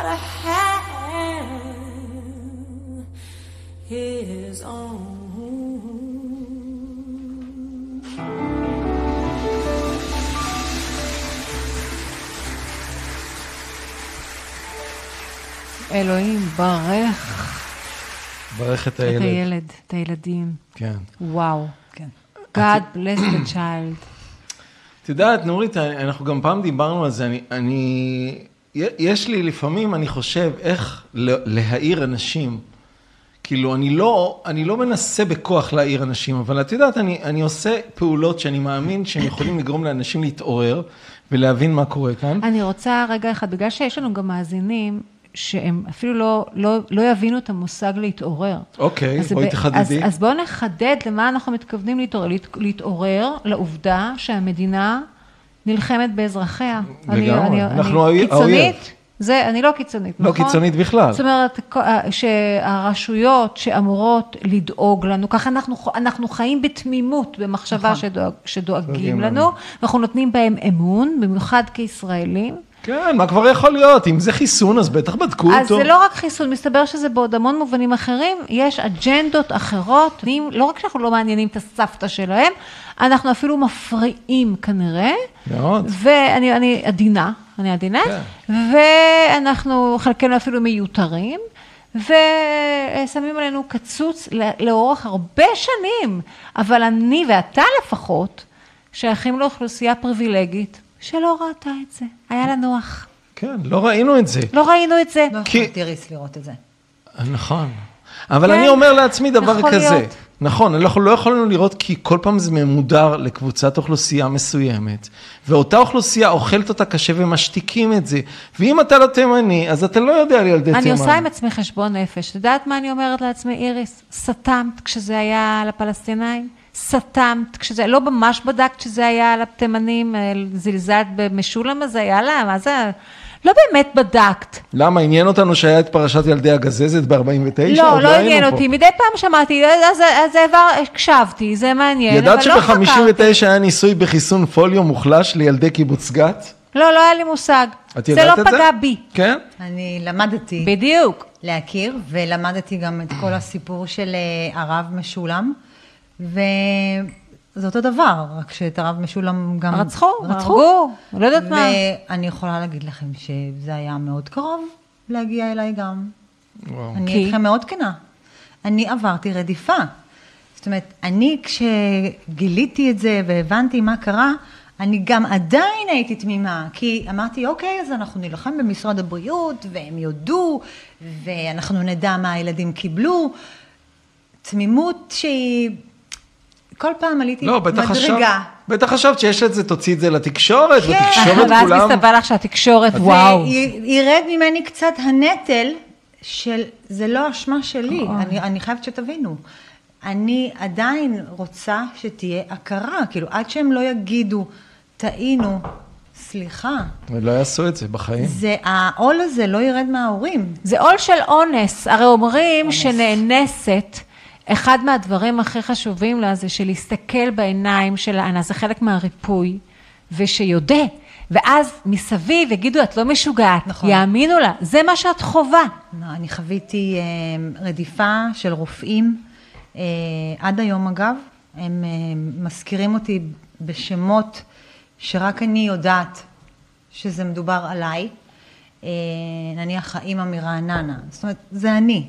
gotta have his own. אלוהים ברך. ברך את הילד. את הילד, את הילדים. כן. וואו. כן. God bless the child. את יודעת, נורית, אנחנו גם פעם דיברנו על זה, אני, אני, יש לי לפעמים, אני חושב, איך להעיר אנשים, כאילו, אני לא, אני לא מנסה בכוח להעיר אנשים, אבל את יודעת, אני, אני עושה פעולות שאני מאמין שהם יכולים לגרום לאנשים להתעורר, ולהבין מה קורה כאן. אני רוצה רגע אחד, בגלל שיש לנו גם מאזינים, שהם אפילו לא, לא, לא יבינו את המושג להתעורר. אוקיי, בואי תחדדי. אז, אז בואו נחדד למה אנחנו מתכוונים להתעורר. להתעורר לעובדה שהמדינה נלחמת באזרחיה. לגמרי. אני, אנחנו אני, קיצונית? זה, אני לא קיצונית, לא נכון? לא קיצונית בכלל. זאת אומרת, שהרשויות שאמורות לדאוג לנו, ככה אנחנו, אנחנו חיים בתמימות במחשבה נכון. שדואג, שדואגים לנו. לנו, אנחנו נותנים בהם אמון, במיוחד כישראלים, כן, מה כבר יכול להיות? אם זה חיסון, אז בטח בדקו אותו. אז זה לא רק חיסון, מסתבר שזה בעוד המון מובנים אחרים, יש אג'נדות אחרות, לא רק שאנחנו לא מעניינים את הסבתא שלהם, אנחנו אפילו מפריעים כנראה. מאוד. ואני אני עדינה, אני עדינה, כן. ואנחנו חלקנו אפילו מיותרים, ושמים עלינו קצוץ לאורך הרבה שנים, אבל אני ואתה לפחות, שייכים לאוכלוסייה פריבילגית, שלא ראתה את זה. היה לה נוח. כן, לא ראינו את זה. לא ראינו את זה. לא יכולת איריס לראות את זה. נכון. אבל אני אומר לעצמי דבר כזה. נכון, אנחנו לא יכולנו לראות כי כל פעם זה ממודר לקבוצת אוכלוסייה מסוימת. ואותה אוכלוסייה אוכלת אותה קשה ומשתיקים את זה. ואם אתה לא תימני, אז אתה לא יודע על ילדי תימן. אני עושה עם עצמי חשבון נפש. אתה יודעת מה אני אומרת לעצמי, איריס? סתמת כשזה היה לפלסטינאים. סתמת, כשזה, לא ממש בדק שזה היה על התימנים, זלזלת במשולם הזה, יאללה, מה זה? לא באמת בדקת. למה, עניין אותנו שהיה את פרשת ילדי הגזזת ב-ארבעים ותשע? לא, לא עניין אותי, מדי פעם שמעתי, אז כבר הקשבתי, זה מעניין, אבל לא חקרתי. ידעת שב-חמישים ותשע היה ניסוי בחיסון פוליו מוחלש לילדי קיבוץ גת? לא, לא היה לי מושג. זה לא פגע בי. כן? אני למדתי. בדיוק. להכיר, ולמדתי גם את כל הסיפור של הרב משולם. וזה אותו דבר, רק שאת הרב משולם גם... רצחו, רצחו, לא יודעת מה. ואני יכולה להגיד לכם שזה היה מאוד קרוב להגיע אליי גם. אני אתכם מאוד כנה. אני עברתי רדיפה. זאת אומרת, אני כשגיליתי את זה והבנתי מה קרה, אני גם עדיין הייתי תמימה, כי אמרתי, אוקיי, אז אנחנו נלחם במשרד הבריאות, והם יודו, ואנחנו נדע מה הילדים קיבלו. תמימות שהיא... כל פעם עליתי לא, בטח מדרגה. בטח חשבת שיש את זה, תוציא את זה לתקשורת, כן. ותקשורת כולם. ואז מסתבר לך שהתקשורת, וואו. וירד ממני קצת הנטל של, זה לא אשמה שלי, אני, אני חייבת שתבינו. אני עדיין רוצה שתהיה הכרה, כאילו עד שהם לא יגידו, טעינו, סליחה. ולא יעשו את זה בחיים. זה, העול הזה לא ירד מההורים. זה עול של אונס, הרי אומרים אונס. שנאנסת, אחד מהדברים הכי חשובים לה זה שלהסתכל בעיניים של האנה, זה חלק מהריפוי, ושיודע, ואז מסביב יגידו, את לא משוגעת, נכון. יאמינו לה, זה מה שאת חובה. לא, אני חוויתי רדיפה של רופאים, עד היום אגב, הם מזכירים אותי בשמות שרק אני יודעת שזה מדובר עליי, נניח האמא מרעננה, זאת אומרת, זה אני.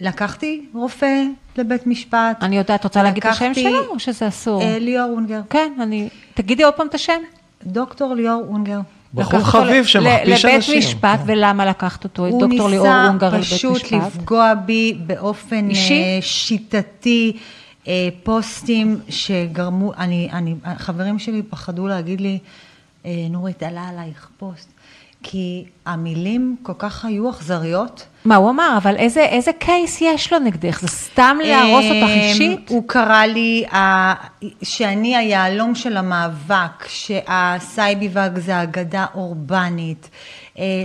לקחתי רופא לבית משפט. אני יודעת, רוצה להגיד את השם שלו או שזה אסור? ליאור אונגר. כן, אני... תגידי עוד פעם את השם. דוקטור ליאור אונגר. בחור חביב שמחפיש אנשים. לבית משפט, ולמה לקחת אותו? הוא ניסה פשוט לפגוע בי באופן שיטתי, פוסטים שגרמו... חברים שלי פחדו להגיד לי, נורית, עלה עלייך פוסט. כי המילים כל כך היו אכזריות. מה הוא אמר? אבל איזה, איזה קייס יש לו נגדך? זה סתם להרוס אותך אישית? הוא קרא לי שאני היעלום של המאבק, שהסייביוואק זה אגדה אורבנית,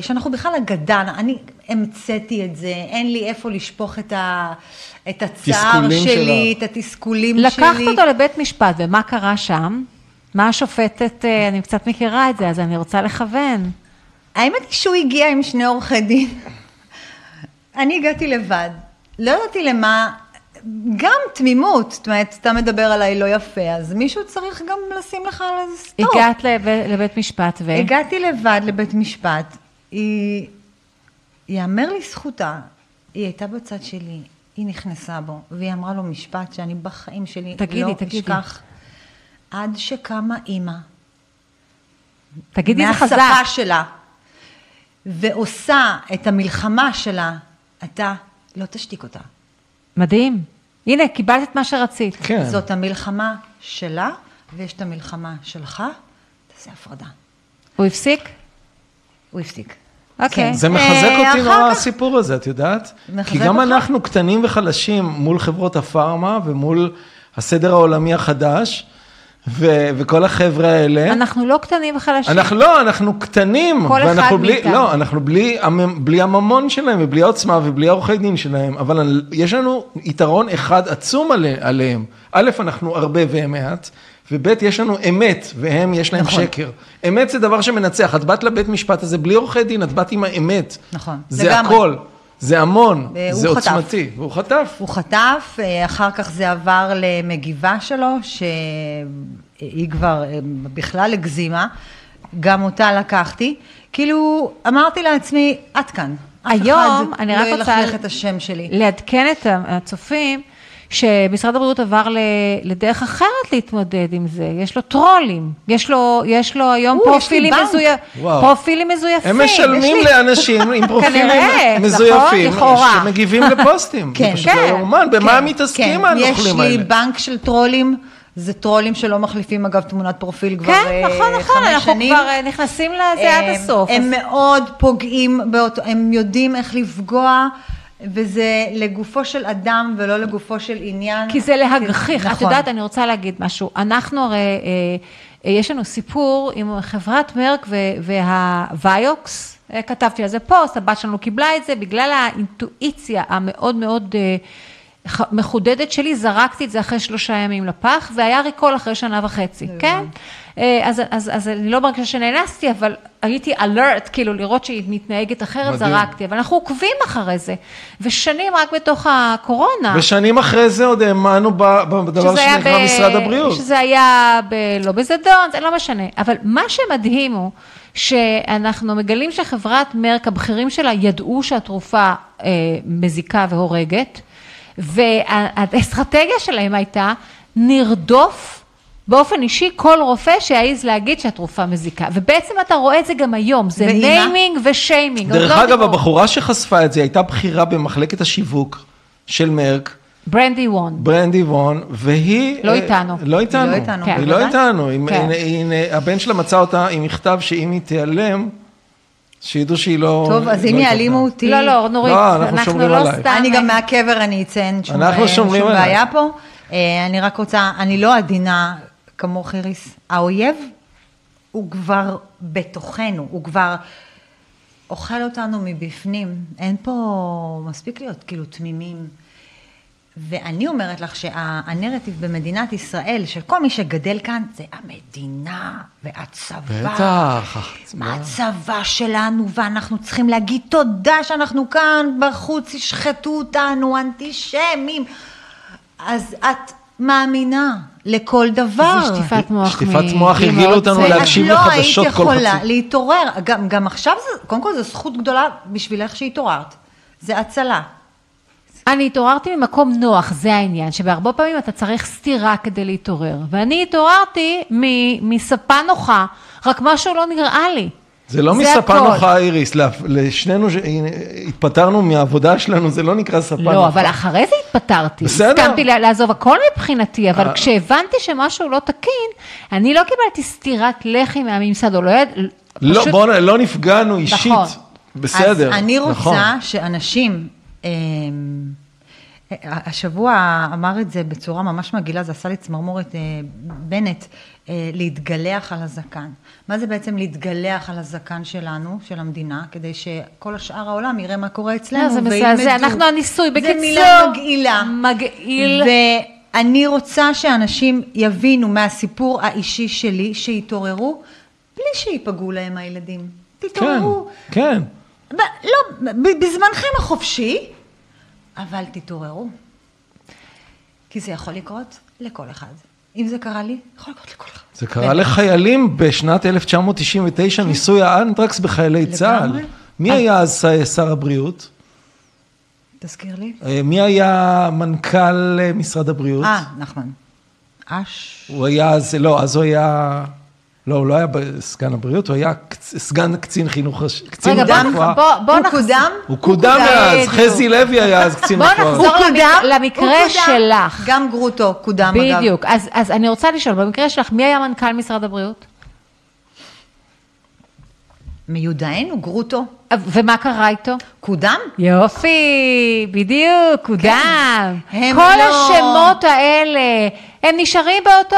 שאנחנו בכלל אגדה, אני המצאתי את זה, אין לי איפה לשפוך את, ה, את הצער שלי, שלה. את התסכולים לקחת שלי. לקחת אותו לבית משפט, ומה קרה שם? מה השופטת, אני קצת מכירה את זה, אז אני רוצה לכוון. האמת היא שהוא הגיע עם שני עורכי דין. אני הגעתי לבד. לא ידעתי למה, גם תמימות, זאת אומרת, אתה מדבר עליי לא יפה, אז מישהו צריך גם לשים לך על איזה סטור. הגעת לב... לבית משפט ו... הגעתי לבד לבית משפט. היא, יאמר לי זכותה, היא הייתה בצד שלי, היא נכנסה בו, והיא אמרה לו משפט שאני בחיים שלי תגידי, לא תגידי. אשכח. עד שקמה אימא. תגידי, זה חזק. מהשפה שלה. ועושה את המלחמה שלה, אתה לא תשתיק אותה. מדהים. הנה, קיבלת את מה שרצית. כן. זאת המלחמה שלה, ויש את המלחמה שלך, תעשה הפרדה. הוא הפסיק? הוא הפסיק. אוקיי. זה מחזק אותי נורא הסיפור הזה, את יודעת? כי גם אנחנו קטנים וחלשים מול חברות הפארמה, ומול הסדר העולמי החדש, ו- וכל החבר'ה האלה. אנחנו לא קטנים וחלשים. אנחנו לא, אנחנו קטנים. כל אחד מאיתנו. לא, אנחנו בלי, בלי הממון שלהם, ובלי העוצמה, ובלי העורכי דין שלהם, אבל יש לנו יתרון אחד עצום עליהם. א', אנחנו הרבה ואמת, וב' יש לנו אמת, והם יש להם נכון. שקר. אמת זה דבר שמנצח. את באת לבית משפט הזה בלי עורכי דין, את באת עם האמת. נכון. זה, זה הכל. זה המון, זה חטף. עוצמתי, והוא חטף. הוא חטף, אחר כך זה עבר למגיבה שלו, שהיא כבר בכלל הגזימה, גם אותה לקחתי, כאילו אמרתי לעצמי, עד כאן. היום אני רק רוצה לעדכן את הצופים, שמשרד הבריאות עבר לדרך אחרת להתמודד עם זה, יש לו טרולים, יש לו, יש לו היום פרופילים מזויפים, פרופילים מזויפים. הם משלמים לאנשים עם פרופילים מזויפים, שמגיבים לפוסטים, זה פשוט לא יאומן, במה הם מתעסקים הנוכלים האלה? יש לי בנק של טרולים, זה טרולים שלא מחליפים אגב תמונת פרופיל כבר חמש שנים. כן, נכון, נכון, אנחנו כבר נכנסים לזה עד הסוף. הם מאוד פוגעים, הם יודעים איך לפגוע, וזה לגופו של אדם ולא לגופו של עניין. כי זה להגחיך. נכון. את יודעת, אני רוצה להגיד משהו. אנחנו הרי, אה, יש לנו סיפור עם חברת מרק והוויוקס, אה, כתבתי על זה פוסט, הבת שלנו קיבלה את זה, בגלל האינטואיציה המאוד מאוד אה, מחודדת שלי, זרקתי את זה אחרי שלושה ימים לפח, והיה ריקול אחרי שנה וחצי, כן? אז, אז, אז אני לא מרגישה שנאנסתי, אבל הייתי alert, כאילו לראות שהיא מתנהגת אחרת, זרקתי, אבל אנחנו עוקבים אחרי זה, ושנים רק בתוך הקורונה. ושנים אחרי זה עוד האמנו בדבר שנקרא משרד הבריאות. שזה היה לא בזדון, זה לא משנה, אבל מה שמדהים הוא, שאנחנו מגלים שחברת מרק, הבכירים שלה ידעו שהתרופה מזיקה והורגת, והאסטרטגיה שלהם הייתה נרדוף, באופן אישי, כל רופא שיעיז להגיד שהתרופה מזיקה. ובעצם אתה רואה את זה גם היום. זה ניימינג ושיימינג. דרך אגב, הבחורה שחשפה את זה, הייתה בחירה במחלקת השיווק של מרק. ברנדי וון. ברנדי וון, והיא... לא איתנו. לא איתנו. היא לא איתנו. הבן שלה מצא אותה עם מכתב שאם היא תיעלם, שידעו שהיא לא... טוב, אז אם יעלימו אותי... לא, לא, נורית. אנחנו לא סתם... אני גם מהקבר, אני אציין שום בעיה פה. אני רק רוצה... אני לא עדינה... כמו חיריס, האויב הוא כבר בתוכנו, הוא כבר אוכל אותנו מבפנים, אין פה מספיק להיות כאילו תמימים, ואני אומרת לך שהנרטיב במדינת ישראל, שכל מי שגדל כאן זה המדינה והצבא, בטח, הצבא שלנו, ואנחנו צריכים להגיד תודה שאנחנו כאן, בחוץ ישחטו אותנו, אנטישמים, אז את מאמינה לכל דבר. זה שטיפת מוח. שטיפת מוח הגילו אותנו להקשיב לחדשות כל חצי. את לא היית יכולה להתעורר. גם, גם עכשיו, זה, קודם כל, זו זכות גדולה בשבילך שהתעוררת. זה הצלה. אני התעוררתי ממקום נוח, זה העניין, שבהרבה פעמים אתה צריך סתירה כדי להתעורר. ואני התעוררתי מ- מספה נוחה, רק משהו לא נראה לי. זה לא מספה נוחה, איריס, לשנינו שהתפטרנו מהעבודה שלנו, זה לא נקרא ספה נוחה. לא, אבל אחרי זה התפטרתי, הסכמתי לעזוב הכל מבחינתי, אבל כשהבנתי שמשהו לא תקין, אני לא קיבלתי סתירת לחי מהממסד, או לא יד... לא, בואו, לא נפגענו אישית, בסדר. אז אני רוצה שאנשים, השבוע אמר את זה בצורה ממש מגעילה, זה עשה לי צמרמורת בנט, להתגלח על הזקן. מה זה בעצם להתגלח על הזקן שלנו, של המדינה, כדי שכל השאר העולם יראה מה קורה אצלנו. זה מזעזע, אנחנו הניסוי, בקיצור. זה מילה מגעילה. מגעיל. ואני רוצה שאנשים יבינו מהסיפור האישי שלי, שהתעוררו, בלי שיפגעו להם הילדים. תתעוררו. כן, כן. לא, בזמנכם החופשי, אבל תתעוררו. כי זה יכול לקרות לכל אחד. אם זה קרה לי, יכול לקרות לכל אחד. זה קרה לחיילים בשנת אלף תשע מאות תשעים ותשע, ניסוי האנטרקס בחיילי צה"ל. מי היה אז שר הבריאות? תזכיר לי. מי היה מנכ"ל משרד הבריאות? אה, נחמן. אש. הוא היה, לא, אז הוא היה... לא, הוא לא היה סגן הבריאות, הוא היה סגן קצין חינוך, קצין רפואה. בוא נקודם. הוא קודם אז, חזי לוי היה אז קצין רפואה. בוא נחזור למקרה שלך. גם גרוטו קודם אגב. בדיוק, אז אני רוצה לשאול, במקרה שלך, מי היה מנכ"ל משרד הבריאות? מיודענו, גרוטו. ומה קרה איתו? קודם. יופי, בדיוק, קודם. כל השמות האלה... הם נשארים באותו...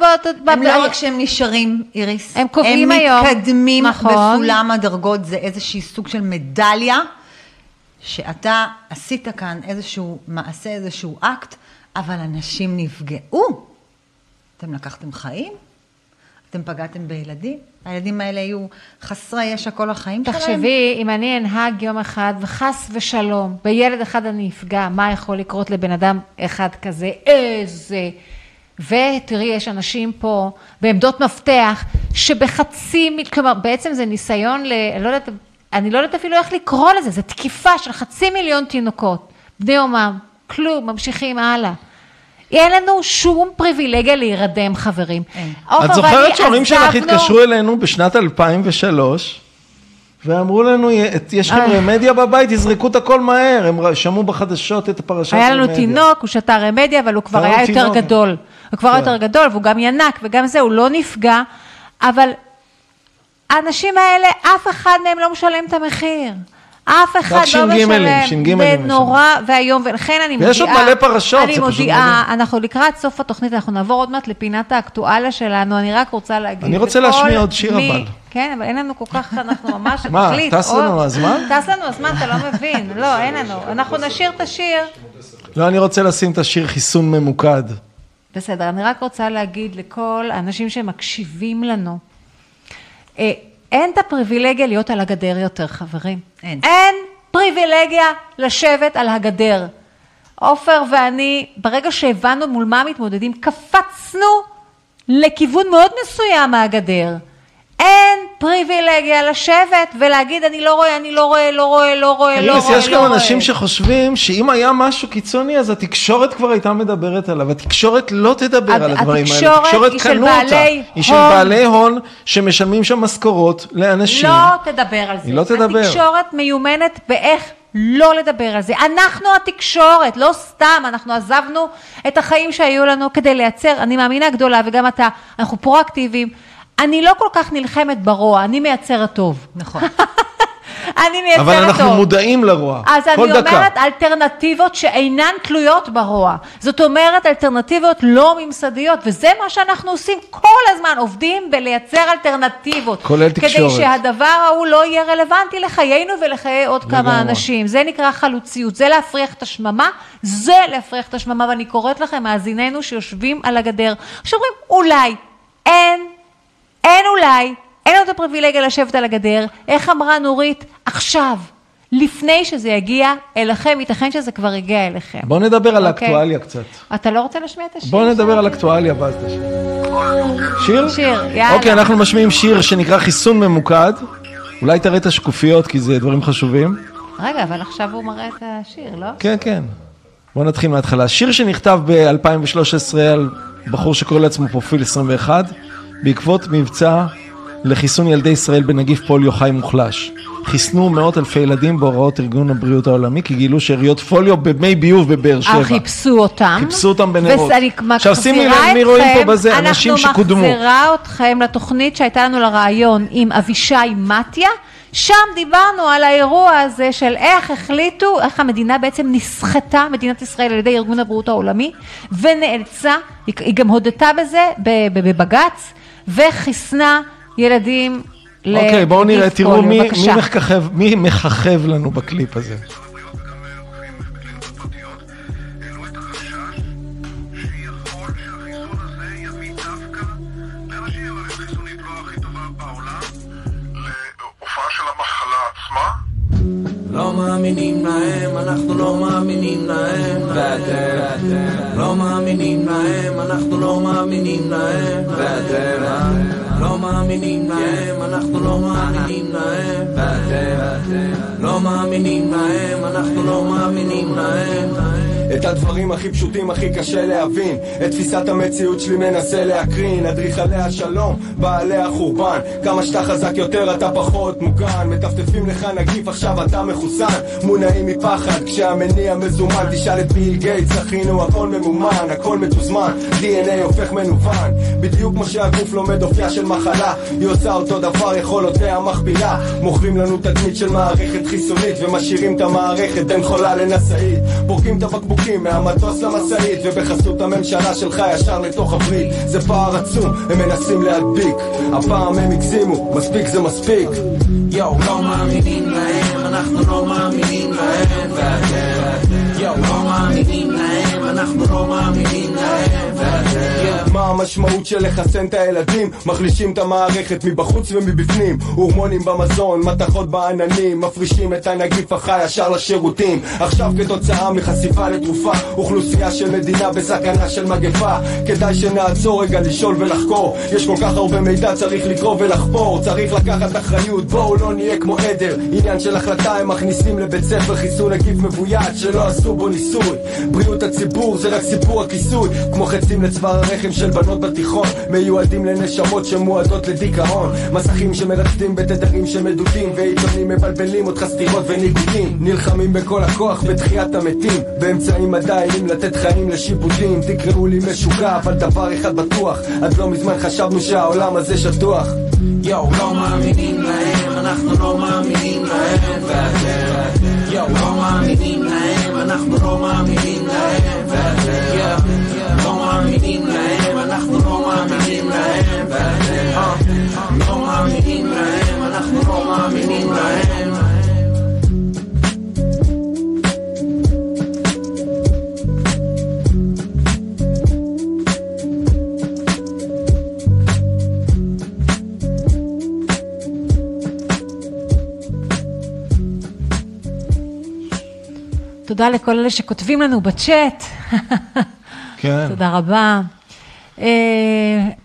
באותו הם לא רק שהם נשארים, איריס. הם קובעים היום. הם מתקדמים בסולם הדרגות. זה איזושהי סוג של מדליה, שאתה עשית כאן איזשהו מעשה, איזשהו אקט, אבל אנשים נפגעו. אתם לקחתם חיים, אתם פגעתם בילדים. הילדים האלה יהיו חסרי ישע כל החיים שלהם. תחשבי, אם אני אנהג יום אחד וחס ושלום, בילד אחד אני אפגע, מה יכול לקרות לבן אדם אחד כזה? איזה... ותראי, יש אנשים פה בעמדות מפתח שבחצי, כלומר, בעצם זה ניסיון ל... לא יודעת, אני לא יודעת אפילו איך לקרוא לזה, זה תקיפה של חצי מיליון תינוקות, בני אומם, כלום, ממשיכים הלאה. אין לנו שום פריבילגיה להירדם, חברים. את זוכרת שאומרים שלך התקשרו אלינו בשנת אלפיים ושלוש, ואמרו לנו, יש לכם רמדיה בבית, תזרקו את הכל מהר. הם שמעו בחדשות את הפרשת רמדיה. היה לנו תינוק, הוא שתה רמדיה, אבל הוא כבר היה יותר גדול. הוא כבר היה יותר גדול, והוא גם ינק, וגם זה, הוא לא נפגע. אבל האנשים האלה, אף אחד מהם לא משלם את המחיר. אף אחד לא משלם, זה נורא והיום, ולכן אני מודיעה, ויש עוד מלא פרשות, אני מודיעה, אנחנו לקראת סוף התוכנית, אנחנו נעבור עוד מעט לפינת האקטואליה שלנו, אני רק רוצה להגיד, אני רוצה להשמיע עוד שיר אבל, כן, אבל אין לנו כל כך, אנחנו ממש נחליט, מה, טס לנו הזמן? טס לנו הזמן, אתה לא מבין, לא, אין לנו, אנחנו נשאיר את השיר, לא, אני רוצה לשים את השיר חיסון ממוקד, בסדר, אני רק רוצה להגיד לכל האנשים שמקשיבים לנו, אה, אין את הפריבילגיה להיות על הגדר יותר, חברים. אין. אין פריבילגיה לשבת על הגדר. עופר ואני, ברגע שהבנו מול מה מתמודדים, קפצנו לכיוון מאוד מסוים מהגדר. אין פריבילגיה לשבת ולהגיד, אני לא רואה, אני לא רואה, לא רואה, לא רואה, לא רואה. יש גם אנשים שחושבים שאם היה משהו קיצוני, אז התקשורת כבר הייתה מדברת עליו. התקשורת לא תדבר על הדברים האלה. התקשורת היא של בעלי הון. היא של בעלי הון שמשלמים שם משכורות לאנשים. לא תדבר על זה. היא לא תדבר. התקשורת מיומנת באיך לא לדבר על זה. אנחנו התקשורת, לא סתם, אנחנו עזבנו את החיים שהיו לנו כדי לייצר, אני מאמינה גדולה וגם אתה, אנחנו פרואקטיביים, אני לא כל כך נלחמת ברוע, אני מייצרת טוב. נכון. אני מייצרת טוב. אבל אנחנו מודעים לרוע, כל דקה. אז אני אומרת אלטרנטיבות שאינן תלויות ברוע. זאת אומרת אלטרנטיבות לא ממסדיות, וזה מה שאנחנו עושים כל הזמן, עובדים בלייצר אלטרנטיבות. כולל תקשורת. כדי שהדבר ההוא לא יהיה רלוונטי לחיינו ולחיי עוד כמה אנשים. זה נקרא חלוציות, זה להפריח את השממה, זה להפריח את השממה, ואני קוראת לכם, מאזיננו שיושבים על הגדר, שאומרים, אולי, אין אין אולי, אין עוד הפריבילגיה לשבת על הגדר, איך אמרה נורית, עכשיו, לפני שזה יגיע אליכם, ייתכן שזה כבר יגיע אליכם. בואו נדבר על האקטואליה קצת. אתה לא רוצה לשמיע את השיר? בואו נדבר על האקטואליה, ואז תשמע. שיר? שיר, יאללה. אוקיי, אנחנו משמיעים שיר שנקרא חיסון ממוקד, אולי תראה את השקופיות, כי זה דברים חשובים. רגע, אבל עכשיו הוא מראה את השיר, לא? כן, כן. בואו נתחיל מההתחלה. שיר שנכתב ב-אלפיים ושלוש עשרה על בחור שקורא לעצמו פרופיל עשרים ואחת, בעקבות מבצע לחיסון ילדי ישראל בנגיף פוליו חי מוחלש. חיסנו מאות אלפי ילדים בהוראות ארגון הבריאות העולמי, כי גילו שאריות פוליו במי ביוב בבאר שבע. חיפשו אותם. חיפשו אותם בנרות. עכשיו שימי לב מי רואים פה בזה, אנשים שקודמו. אנחנו מחזירה אתכם לתוכנית שהייתה לנו לרעיון עם אבישי מטיה, שם דיברנו על האירוע הזה של איך החליטו, איך המדינה בעצם נסחתה, מדינת ישראל על ידי ארגון הבריאות העולמי, ונאלצה, היא גם הודתה בזה בבגץ, וחיסנה ילדים לנגיף פוליו. אוקיי, בואו נראה, תראו מי, מי, מחכב, מי מחכב לנו בקליפ הזה. מאמינים להם, אנחנו לא מאמינים להם, ואתם לא מאמינים להם, אנחנו לא מאמינים להם, ואתם לא מאמינים להם, אנחנו לא מאמינים להם, ואתם לא מאמינים להם, אנחנו לא מאמינים להם. את הדברים הכי פשוטים הכי קשה להבין, את תפיסת המציאות שלי מנסה להקרין, אדריכלי השלום, בעלי החורבן, כמה שאתה חזק יותר אתה פחות מוגן, מטפטפים לך נגיף עכשיו אתה מחוסן, מונעים מפחד כשהמניע מזומן, תשאל את ביל גייטס, אחינו הכל ממומן, הכל מתוזמן, די אן איי הופך מנוון, בדיוק כמו שהגוף לומד אופיה של מחלה, היא עושה אותו דבר יכולותיה מכפילה, מוכרים לנו תדמית של מערכת חיסונית ומשאירים את המערכת בין חולה לנשאית, פורקים את הבקבוק מהמטוס למסעית, ובחסות הממשלה שלך ישר לתוך הברית. זה פער עצום, הם מנסים להדביק, הפעם הם הגזימו, מספיק זה מספיק. יאו, לא מאמינים להם, אנחנו לא מאמינים להם, ואתם יאו, לא מאמינים להם, אנחנו לא מאמינים להם, ואתם. מה המשמעות של לחסן את הילדים? מחלישים את המערכת מבחוץ ומבפנים, הורמונים במזון, מתכות בעננים, מפרישים את הנגיף החי ישר לשירותים. עכשיו כתוצאה מחשיפה לתרופה, אוכלוסייה של מדינה בסכנה של מגפה. כדאי שנעצור רגע לשאול ולחקור, יש כל כך הרבה מידע, צריך לקרוא ולחפור, צריך לקחת אחריות, בואו לא נהיה כמו עדר. עניין של החלטה, הם מכניסים לבית ספר חיסון נגיף מבויד שלא עשו בו ניסוי. בריאות הציבור זה רק סיפור הכיסוי, כמו חצים לצוואר הרחם של בנות בתיכון, מיועדים לנשמות שמועדות לדיכאון, מסכים שמרצדים בתדרים שמדודים, ועיתונים מבלבלים אותך סתירות וניגודים, נלחמים בכל הכוח בתחיית המתים, באמצעים עדיין לתת חיים לשיבודים. תקראו לי משוגע, אבל דבר אחד בטוח, עד לא מזמן חשבנו שהעולם הזה שטוח. יאו, לא מאמינים להם, אנחנו לא מאמינים להם, ואתם יאו, לא מאמינים להם, אנחנו לא מאמינים להם, ואתם לא מאמינים להם, אנחנו לא מאמינים להם, ואתם לא מאמינים להם, אנחנו לא מאמינים להם. תודה לכל אלה שכותבים לנו בצ'אט. כן. תודה רבה.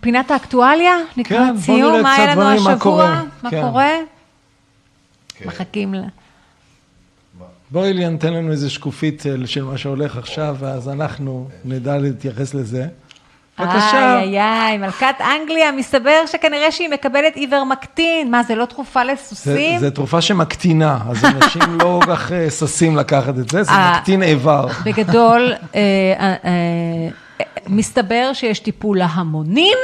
פינת האקטואליה, נקרא ציום, מה היה לנו השבוע, מה קורה? מחכים לה. בואי ליליאן, תן לנו איזה שקופית של מה שהולך עכשיו, ואז אנחנו נדע להתייחס לזה. בבקשה. איי, איי, מלכת אנגליה, מסתבר שכנראה שהיא מקבלת עיוור מקטין. מה, זה לא תרופה לסוסים? זה, זה תרופה שמקטינה, אז אנשים לא כך ססים לקחת את זה, זה מקטין עיוור. בגדול, אה, אה, אה, מסתבר שיש טיפול להמונים,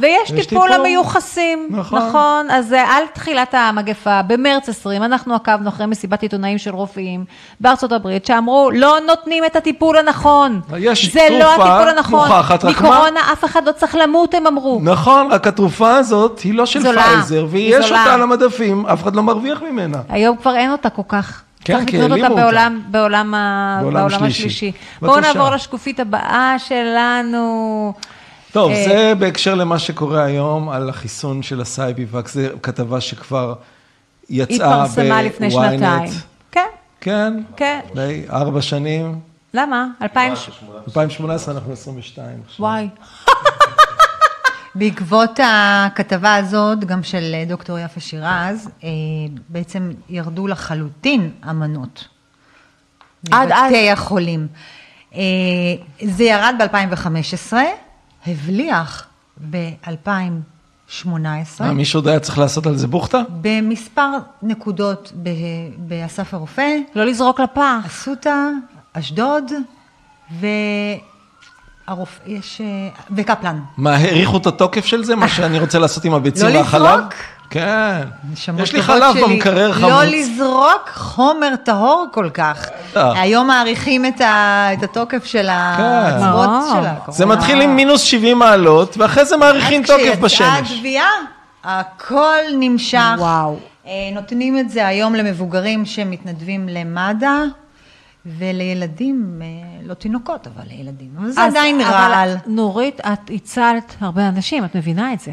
ויש טיפול, טיפול למיוחסים, נכון. נכון, אז על תחילת המגפה, במרץ עשרים, אנחנו עקבנו אחרי מסיבת עיתונאים של רופאים בארצות הברית, שאמרו, לא נותנים את הטיפול הנכון. יש זה תרופה, לא הטיפול הנכון. מוכחת, מקורונה מה... אף אחד לא צריך למות, הם אמרו. נכון, רק התרופה הזאת היא לא של זולה, פייזר, והיא יש אותה על המדפים, אף אחד לא מרוויח ממנה. היום כבר אין אותה כל כך. כן, צריך לקנות אותה בעולם, בעולם, בעולם השלישי. השלישי. בואו נעבור לשקופית הבאה שלנו. טוב, זה בהקשר למה שקורה היום על החיסון של הסייביוואק, זה כתבה שכבר יצאה בוויינט. כן. כן? כן. ארבע שנים. למה? אלפיים שמונה עשרה, אנחנו עשרים ושתיים. וואי. בעקבות הכתבה הזאת, גם של דוקטור יפה שירז, בעצם ירדו לחלוטין המנות. עד עד. מבתי החולים. זה ירד ב-אלפיים וחמש עשרה. הבליח ב-אלפיים שמונה עשרה. מישהו עוד היה צריך לעשות על זה בוכתה? במספר נקודות באסף הרופא. לא לזרוק לפח. אסותא, אשדוד, וקפלן. מה, העריכו את התוקף של זה? מה שאני רוצה לעשות עם הביצים והחלב? לא לזרוק? כן. יש לי חלב במקרר חמוץ. לא לזרוק חומר טהור כל כך. היום מעריכים את התוקף של העצבות שלה. זה מתחיל עם מינוס שבעים מעלות, ואחרי זה מעריכים תוקף בשמש. אז כשיצאה התביעה, הכל נמשך. נותנים את זה היום למבוגרים שמתנדבים למד"א, ולילדים, לא תינוקות, אבל לילדים. אבל זה עדיין רעל. נורית, את הצלת הרבה אנשים, את מבינה את זה.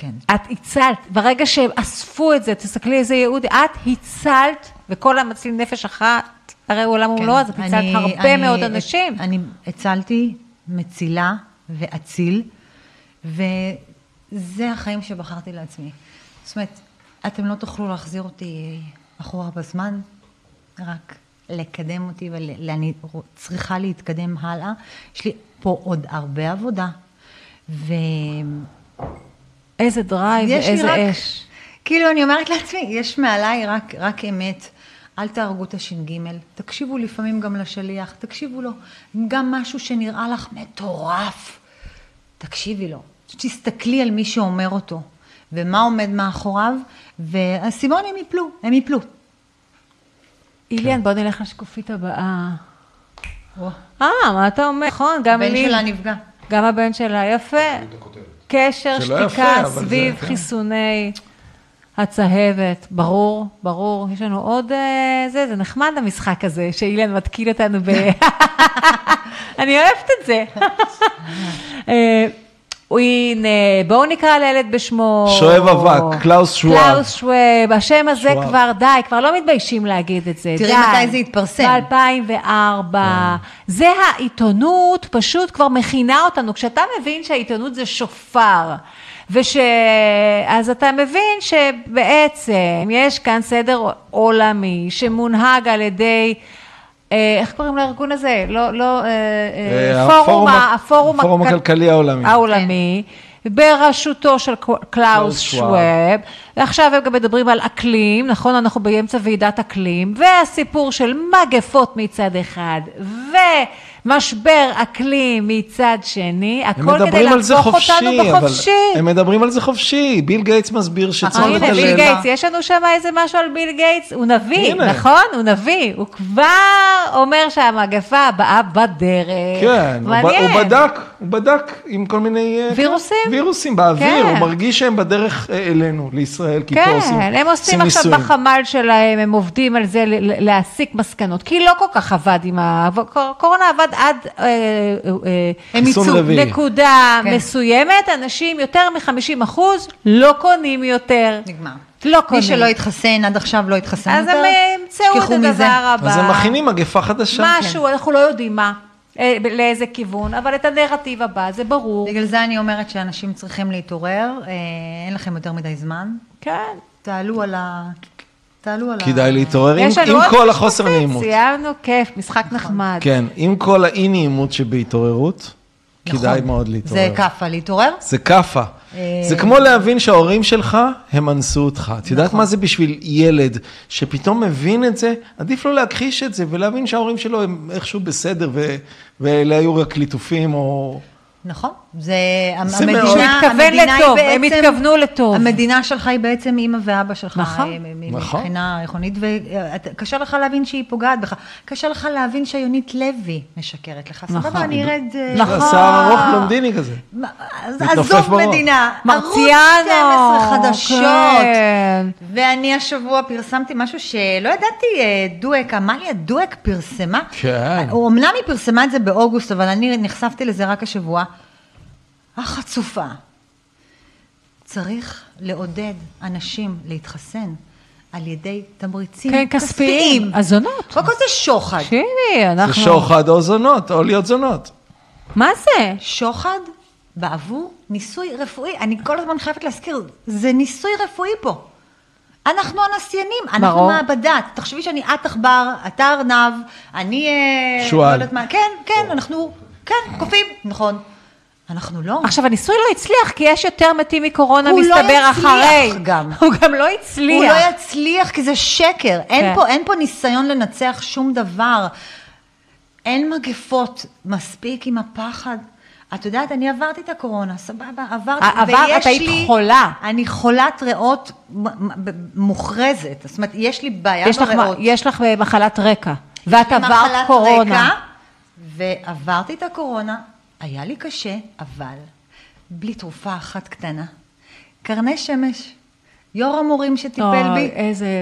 כן. את הצלת, ברגע שאספו את זה, תסתכלי איזה יהודי, את הצלת, וכל המציל נפש אחת, הרי עולם כן. הוא לא, אז את הצלת אני, הרבה אני, מאוד אנשים. אני הצלתי, מצילה ואציל, וזה החיים שבחרתי לעצמי. זאת אומרת, אתם לא תוכלו להחזיר אותי אחורה בזמן, רק לקדם אותי, ואני צריכה להתקדם הלאה. יש לי פה עוד הרבה עבודה, ו... איזה דרייב, איזה אש. כאילו, אני אומרת לעצמי, יש מעליי רק, רק אמת. אל תהרגו את הש"ג, תקשיבו לפעמים גם לשליח, תקשיבו לו. גם משהו שנראה לך מטורף, תקשיבי לו. תסתכלי על מי שאומר אותו, ומה עומד מאחוריו, והסימון הם יפלו, הם יפלו. איליאן, בוא נלך לשקופית הבאה. אה, מה אתה אומר? נכון, גם הבן שלה נפגע. גם הבן שלה, יפה. קשר שתיקה סביב חיסוני הצהבת, ברור, ברור. יש לנו עוד זה, זה נחמד המשחק הזה, שאילן מתקיל אותנו ב... אני אוהבת את זה. הנה, בואו נקרא לילד בשמו... שואב אבק, קלאוס שואב. קלאוס שואב, השם הזה כבר די, כבר לא מתביישים להגיד את זה. תראי מתי זה התפרסם. ב-אלפיים וארבע. זה העיתונות, פשוט כבר מכינה אותנו. כשאתה מבין שהעיתונות זה שופר, אז אתה מבין שבעצם יש כאן סדר עולמי שמונהג על ידי... איך קוראים לארגון הזה? לא, לא, הפורום הכלכלי העולמי, בראשותו של קלאוס שואב, ועכשיו הם גם מדברים על אקלים, נכון? אנחנו באמצע ועידת אקלים, והסיפור של מגפות מצד אחד, ומשבר אקלים מצד שני, הכל כדי להפוך אותנו בחופשי. הם מדברים על זה חופשי, ביל גייטס מסביר שצריך לתלמה. הנה, ביל גייטס, יש לנו שם איזה משהו על ביל גייטס, הוא נביא, נכון? הוא נביא, הוא כבר אומר שהמגפה הבאה בדרך. כן, הוא בדק, הוא בדק עם כל מיני... וירוסים. וירוסים באוויר, הוא מרגיש שהם בדרך אלינו, לישראל, כי פה עושים ניסויים. כן, הם עושים עכשיו בחמ"ל שלהם, הם עובדים על זה להסיק מסקנות, כי לא כל כך עבד עם הקורונה, עבד עד נקודה מסוימת, אנשים יותר מ-חמישים אחוז לא קונים יותר. נגמר. לא קונים. מי שלא התחסן, עד עכשיו לא התחסן יותר. אז הם ימצאו את הדבר הבא. אז הם מכינים מגפה חדשה. משהו, אנחנו לא יודעים מה. לאיזה כיוון, אבל את הנרטיב הבא, זה ברור. בגלל זה אני אומרת שאנשים צריכים להתעורר, אין לכם יותר מדי זמן. כן. תעלו על ה... תעלו על ה... כדאי להתעורר עם כל החוסר נעימות. סיימנו, כיף, משחק נחמד. כן, עם כל האי נעימות שבהתעוררות, כדאי מאוד להתעורר. זה קפה, להתעורר? זה קפה. זה כמו להבין שההורים שלך, הם אנסו אותך. את יודעת מה זה בשביל ילד שפתאום מבין את זה? עדיף לו להכחיש את זה ולהבין שההורים שלו הם איכשהו בסדר ואלה היו רק ליטופים או... נכון. זה המדינה, המדינה היא בעצם... הם התכוונו לטוב. המדינה שלך היא בעצם אמא ואבא שלך. נכון. מבחינה איכונית וקשה לך להבין שהיא פוגעת בך. קשה לך להבין שהיונית לוי משקרת לך. נכון. סבבה, אני ארד... נכון. שער ארוך בלונדיני כזה. עזוב מדינה. מרציאנו. ערוץ שתים עשרה חדשות. ואני השבוע פרסמתי משהו שלא ידעתי, דואק, אמליה דואק פרסמה. כן. אמנם היא פרסמה את זה באוגוסט, אבל אני נחשפתי לזה רק השבוע. החצופה. צריך לעודד אנשים להתחסן על ידי תמריצים כן, כספיים. כספיים. הזונות. כל כך זה שוחד. שימי, אנחנו... זה שוחד או זונות, או להיות זונות. מה זה? שוחד בעבור ניסוי רפואי. אני כל הזמן חייבת להזכיר, זה ניסוי רפואי פה. אנחנו הנסיינים, אנחנו מעבדת. תחשבי שאני את עכבר, אתה ארנב, אני... שואל. כן, כן, אנחנו... כן, קופים, נכון. אנחנו לא. עכשיו, הניסוי לא הצליח, כי יש יותר מתים מקורונה מסתבר אחרי. הוא לא יצליח גם. הוא גם לא יצליח. הוא לא יצליח, כי זה שקר. אין פה, אין פה ניסיון לנצח שום דבר. אין מגפות מספיק עם הפחד. את יודעת, אני עברתי את הקורונה, סבבה, עברתי. עבר, את היית חולה. אני חולת ריאות מוכרזת. זאת אומרת, יש לי בעיה בריאות. יש לך מחלת רקע. ואת עברת קורונה. ועברתי את הקורונה. היה לי קשה, אבל בלי תרופה אחת קטנה. קרני שמש, יור המורים שטיפל בי,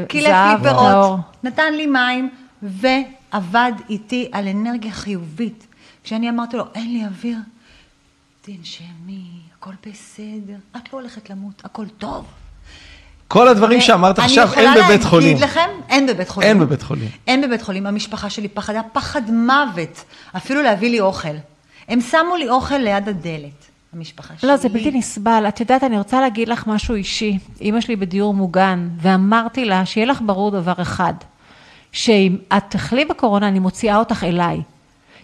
קילף לי פירות, נתן לי מים, ועבד איתי על אנרגיה חיובית. כשאני אמרתי לו, אין לי אוויר, תנשמי, הכל בסדר, את לא הולכת למות, הכל טוב. כל הדברים שאמרת עכשיו, אין בבית חולים. אני יכולה להגיד לכם, אין בבית חולים. אין בבית חולים. אין בבית חולים, המשפחה שלי פחדה פחד מוות, אפילו להביא לי אוכל. הם שמו לי אוכל ליד הדלת, המשפחה שלי. לא, זה בלתי נסבל. את יודעת, אני רוצה להגיד לך משהו אישי. אמא שלי בדיור מוגן, ואמרתי לה שיהיה לך ברור דבר אחד, שאם את תחלי בקורונה, אני מוציאה אותך אליי.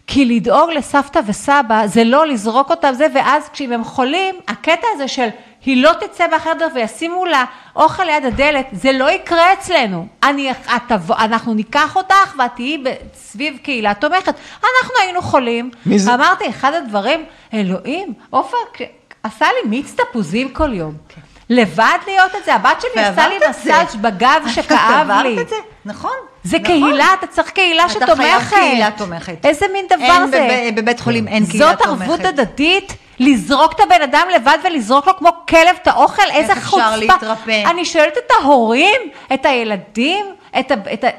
כי לדאוג לסבתא וסבא, זה לא לזרוק אותם זה, ואז כשאם הם חולים, הקטע הזה של היא לא תצא מהחדר וישימו לה אוכל ליד הדלת, זה לא יקרה אצלנו. אני, את, אנחנו ניקח אותך ואת תהיי סביב קהילה תומכת. אנחנו היינו חולים. אמרתי, אחד הדברים, אלוהים, עופר עשה לי מיץ תפוזים כל יום. כן. לבד להיות את זה, הבת שלי עשה לי מסאז' בגב שכאב לי. נכון. זה קהילה, אתה צריך קהילה שתומכת. אתה חייב קהילה תומכת. איזה מין דבר זה? בבית חולים אין קהילה תומכת. זאת ערבות הדדית, לזרוק את הבן אדם לבד ולזרוק לו כמו כלב את האוכל, איזה חוצפה. אפשר להתרפא. אני שואלת את ההורים, את הילדים,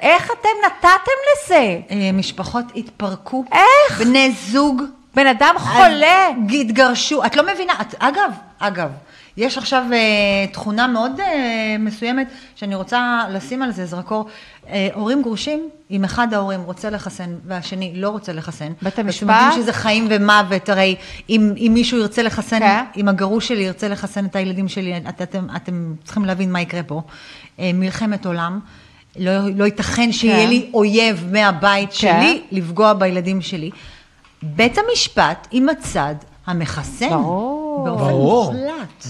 איך אתם נתתם לזה? משפחות התפרקו. איך? בני זוג. בן אדם חולה. התגרשו. את לא מבינה, אגב, אגב. יש עכשיו תכונה מאוד מסוימת שאני רוצה לשים על זה זרקור. הורים גרושים, אם אחד ההורים רוצה לחסן והשני לא רוצה לחסן. בית המשפט. אתם יודעים שזה חיים ומוות, הרי אם, אם מישהו ירצה לחסן, כן. אם הגרוש שלי ירצה לחסן את הילדים שלי, את, אתם, אתם צריכים להבין מה יקרה פה. מלחמת עולם, לא, לא ייתכן שיהיה כן. לי אויב מהבית כן. שלי לפגוע בילדים שלי. בית המשפט עם הצד המחסן. ברור. ברור,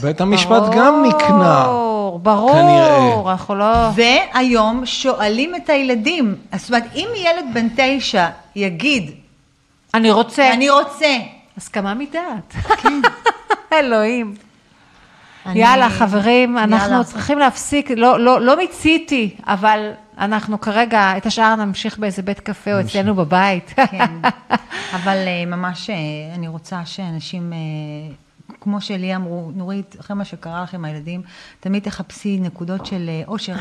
בית המשפט גם נקנה, ברור, והיום שואלים את הילדים, זאת אומרת, אם ילד בן תשע יגיד, אני רוצה, אני רוצה, הסכמה מדעת, אלוהים, יאללה חברים, אנחנו צריכים להפסיק, לא מציתי, אבל אנחנו כרגע, את השאר נמשיך באיזה בית קפה או אצלנו בבית, אבל ממש אני רוצה שאנשים... כמו שלי אמרו, נורית, אחרי מה שקרה לך עם הילדים, תמיד תחפשי נקודות של אושר,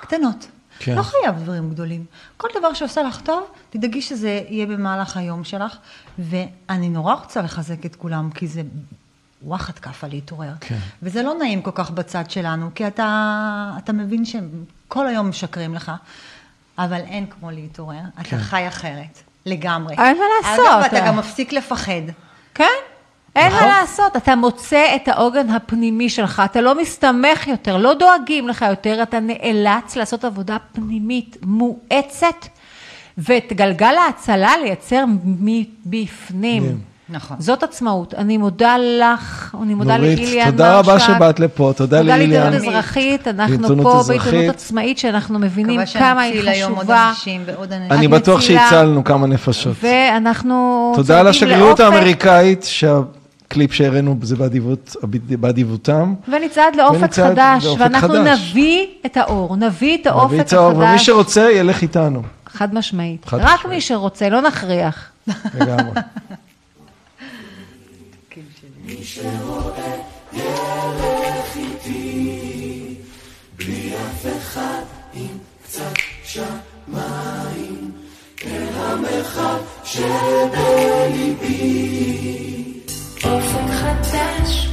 קטנות. כן. לא חייב דברים גדולים. כל דבר שעושה לך טוב, תדאגי שזה יהיה במהלך היום שלך, ואני נורא רוצה לחזק את כולם, כי זה וואחד כפה להתעורר. כן. וזה לא נעים כל כך בצד שלנו, כי אתה, אתה מבין שכל היום משקרים לך, אבל אין כמו להתעורר, אתה כן. חי אחרת, לגמרי. אין מה לעשות. אגב, אתה גם מפסיק לפחד. כן? אין מה לעשות, אתה מוצא את העוגן הפנימי שלך, אתה לא מסתמך יותר, לא דואגים לך יותר, אתה נאלץ לעשות עבודה פנימית מואצת, ואת גלגל ההצלה לייצר מבפנים. נכון. זאת עצמאות, אני מודה לך, אני מודה ליליאן מרשק. תודה רבה שבאת לפה, תודה ליליאן. תודה לעיתונות אזרחית, אנחנו פה בעיתונות עצמאית, שאנחנו מבינים כמה היא חשובה. אני בטוח שהצלנו כמה נפשות. ואנחנו... תודה לשגרירות האמריקאית, שהקליפ שהראינו זה באדיבותם. ונצעד לאופק חדש, ואנחנו נביא את האור, נביא את האופק החדש. ומי שרוצה ילך איתנו. חד משמעית. רק מי שרוצה, לא נכריח. לגמרי. מי שרואה ילך איתי, בלי אף אחד עם קצת שמיים, אל המרחב שבליבי, אופן חדש.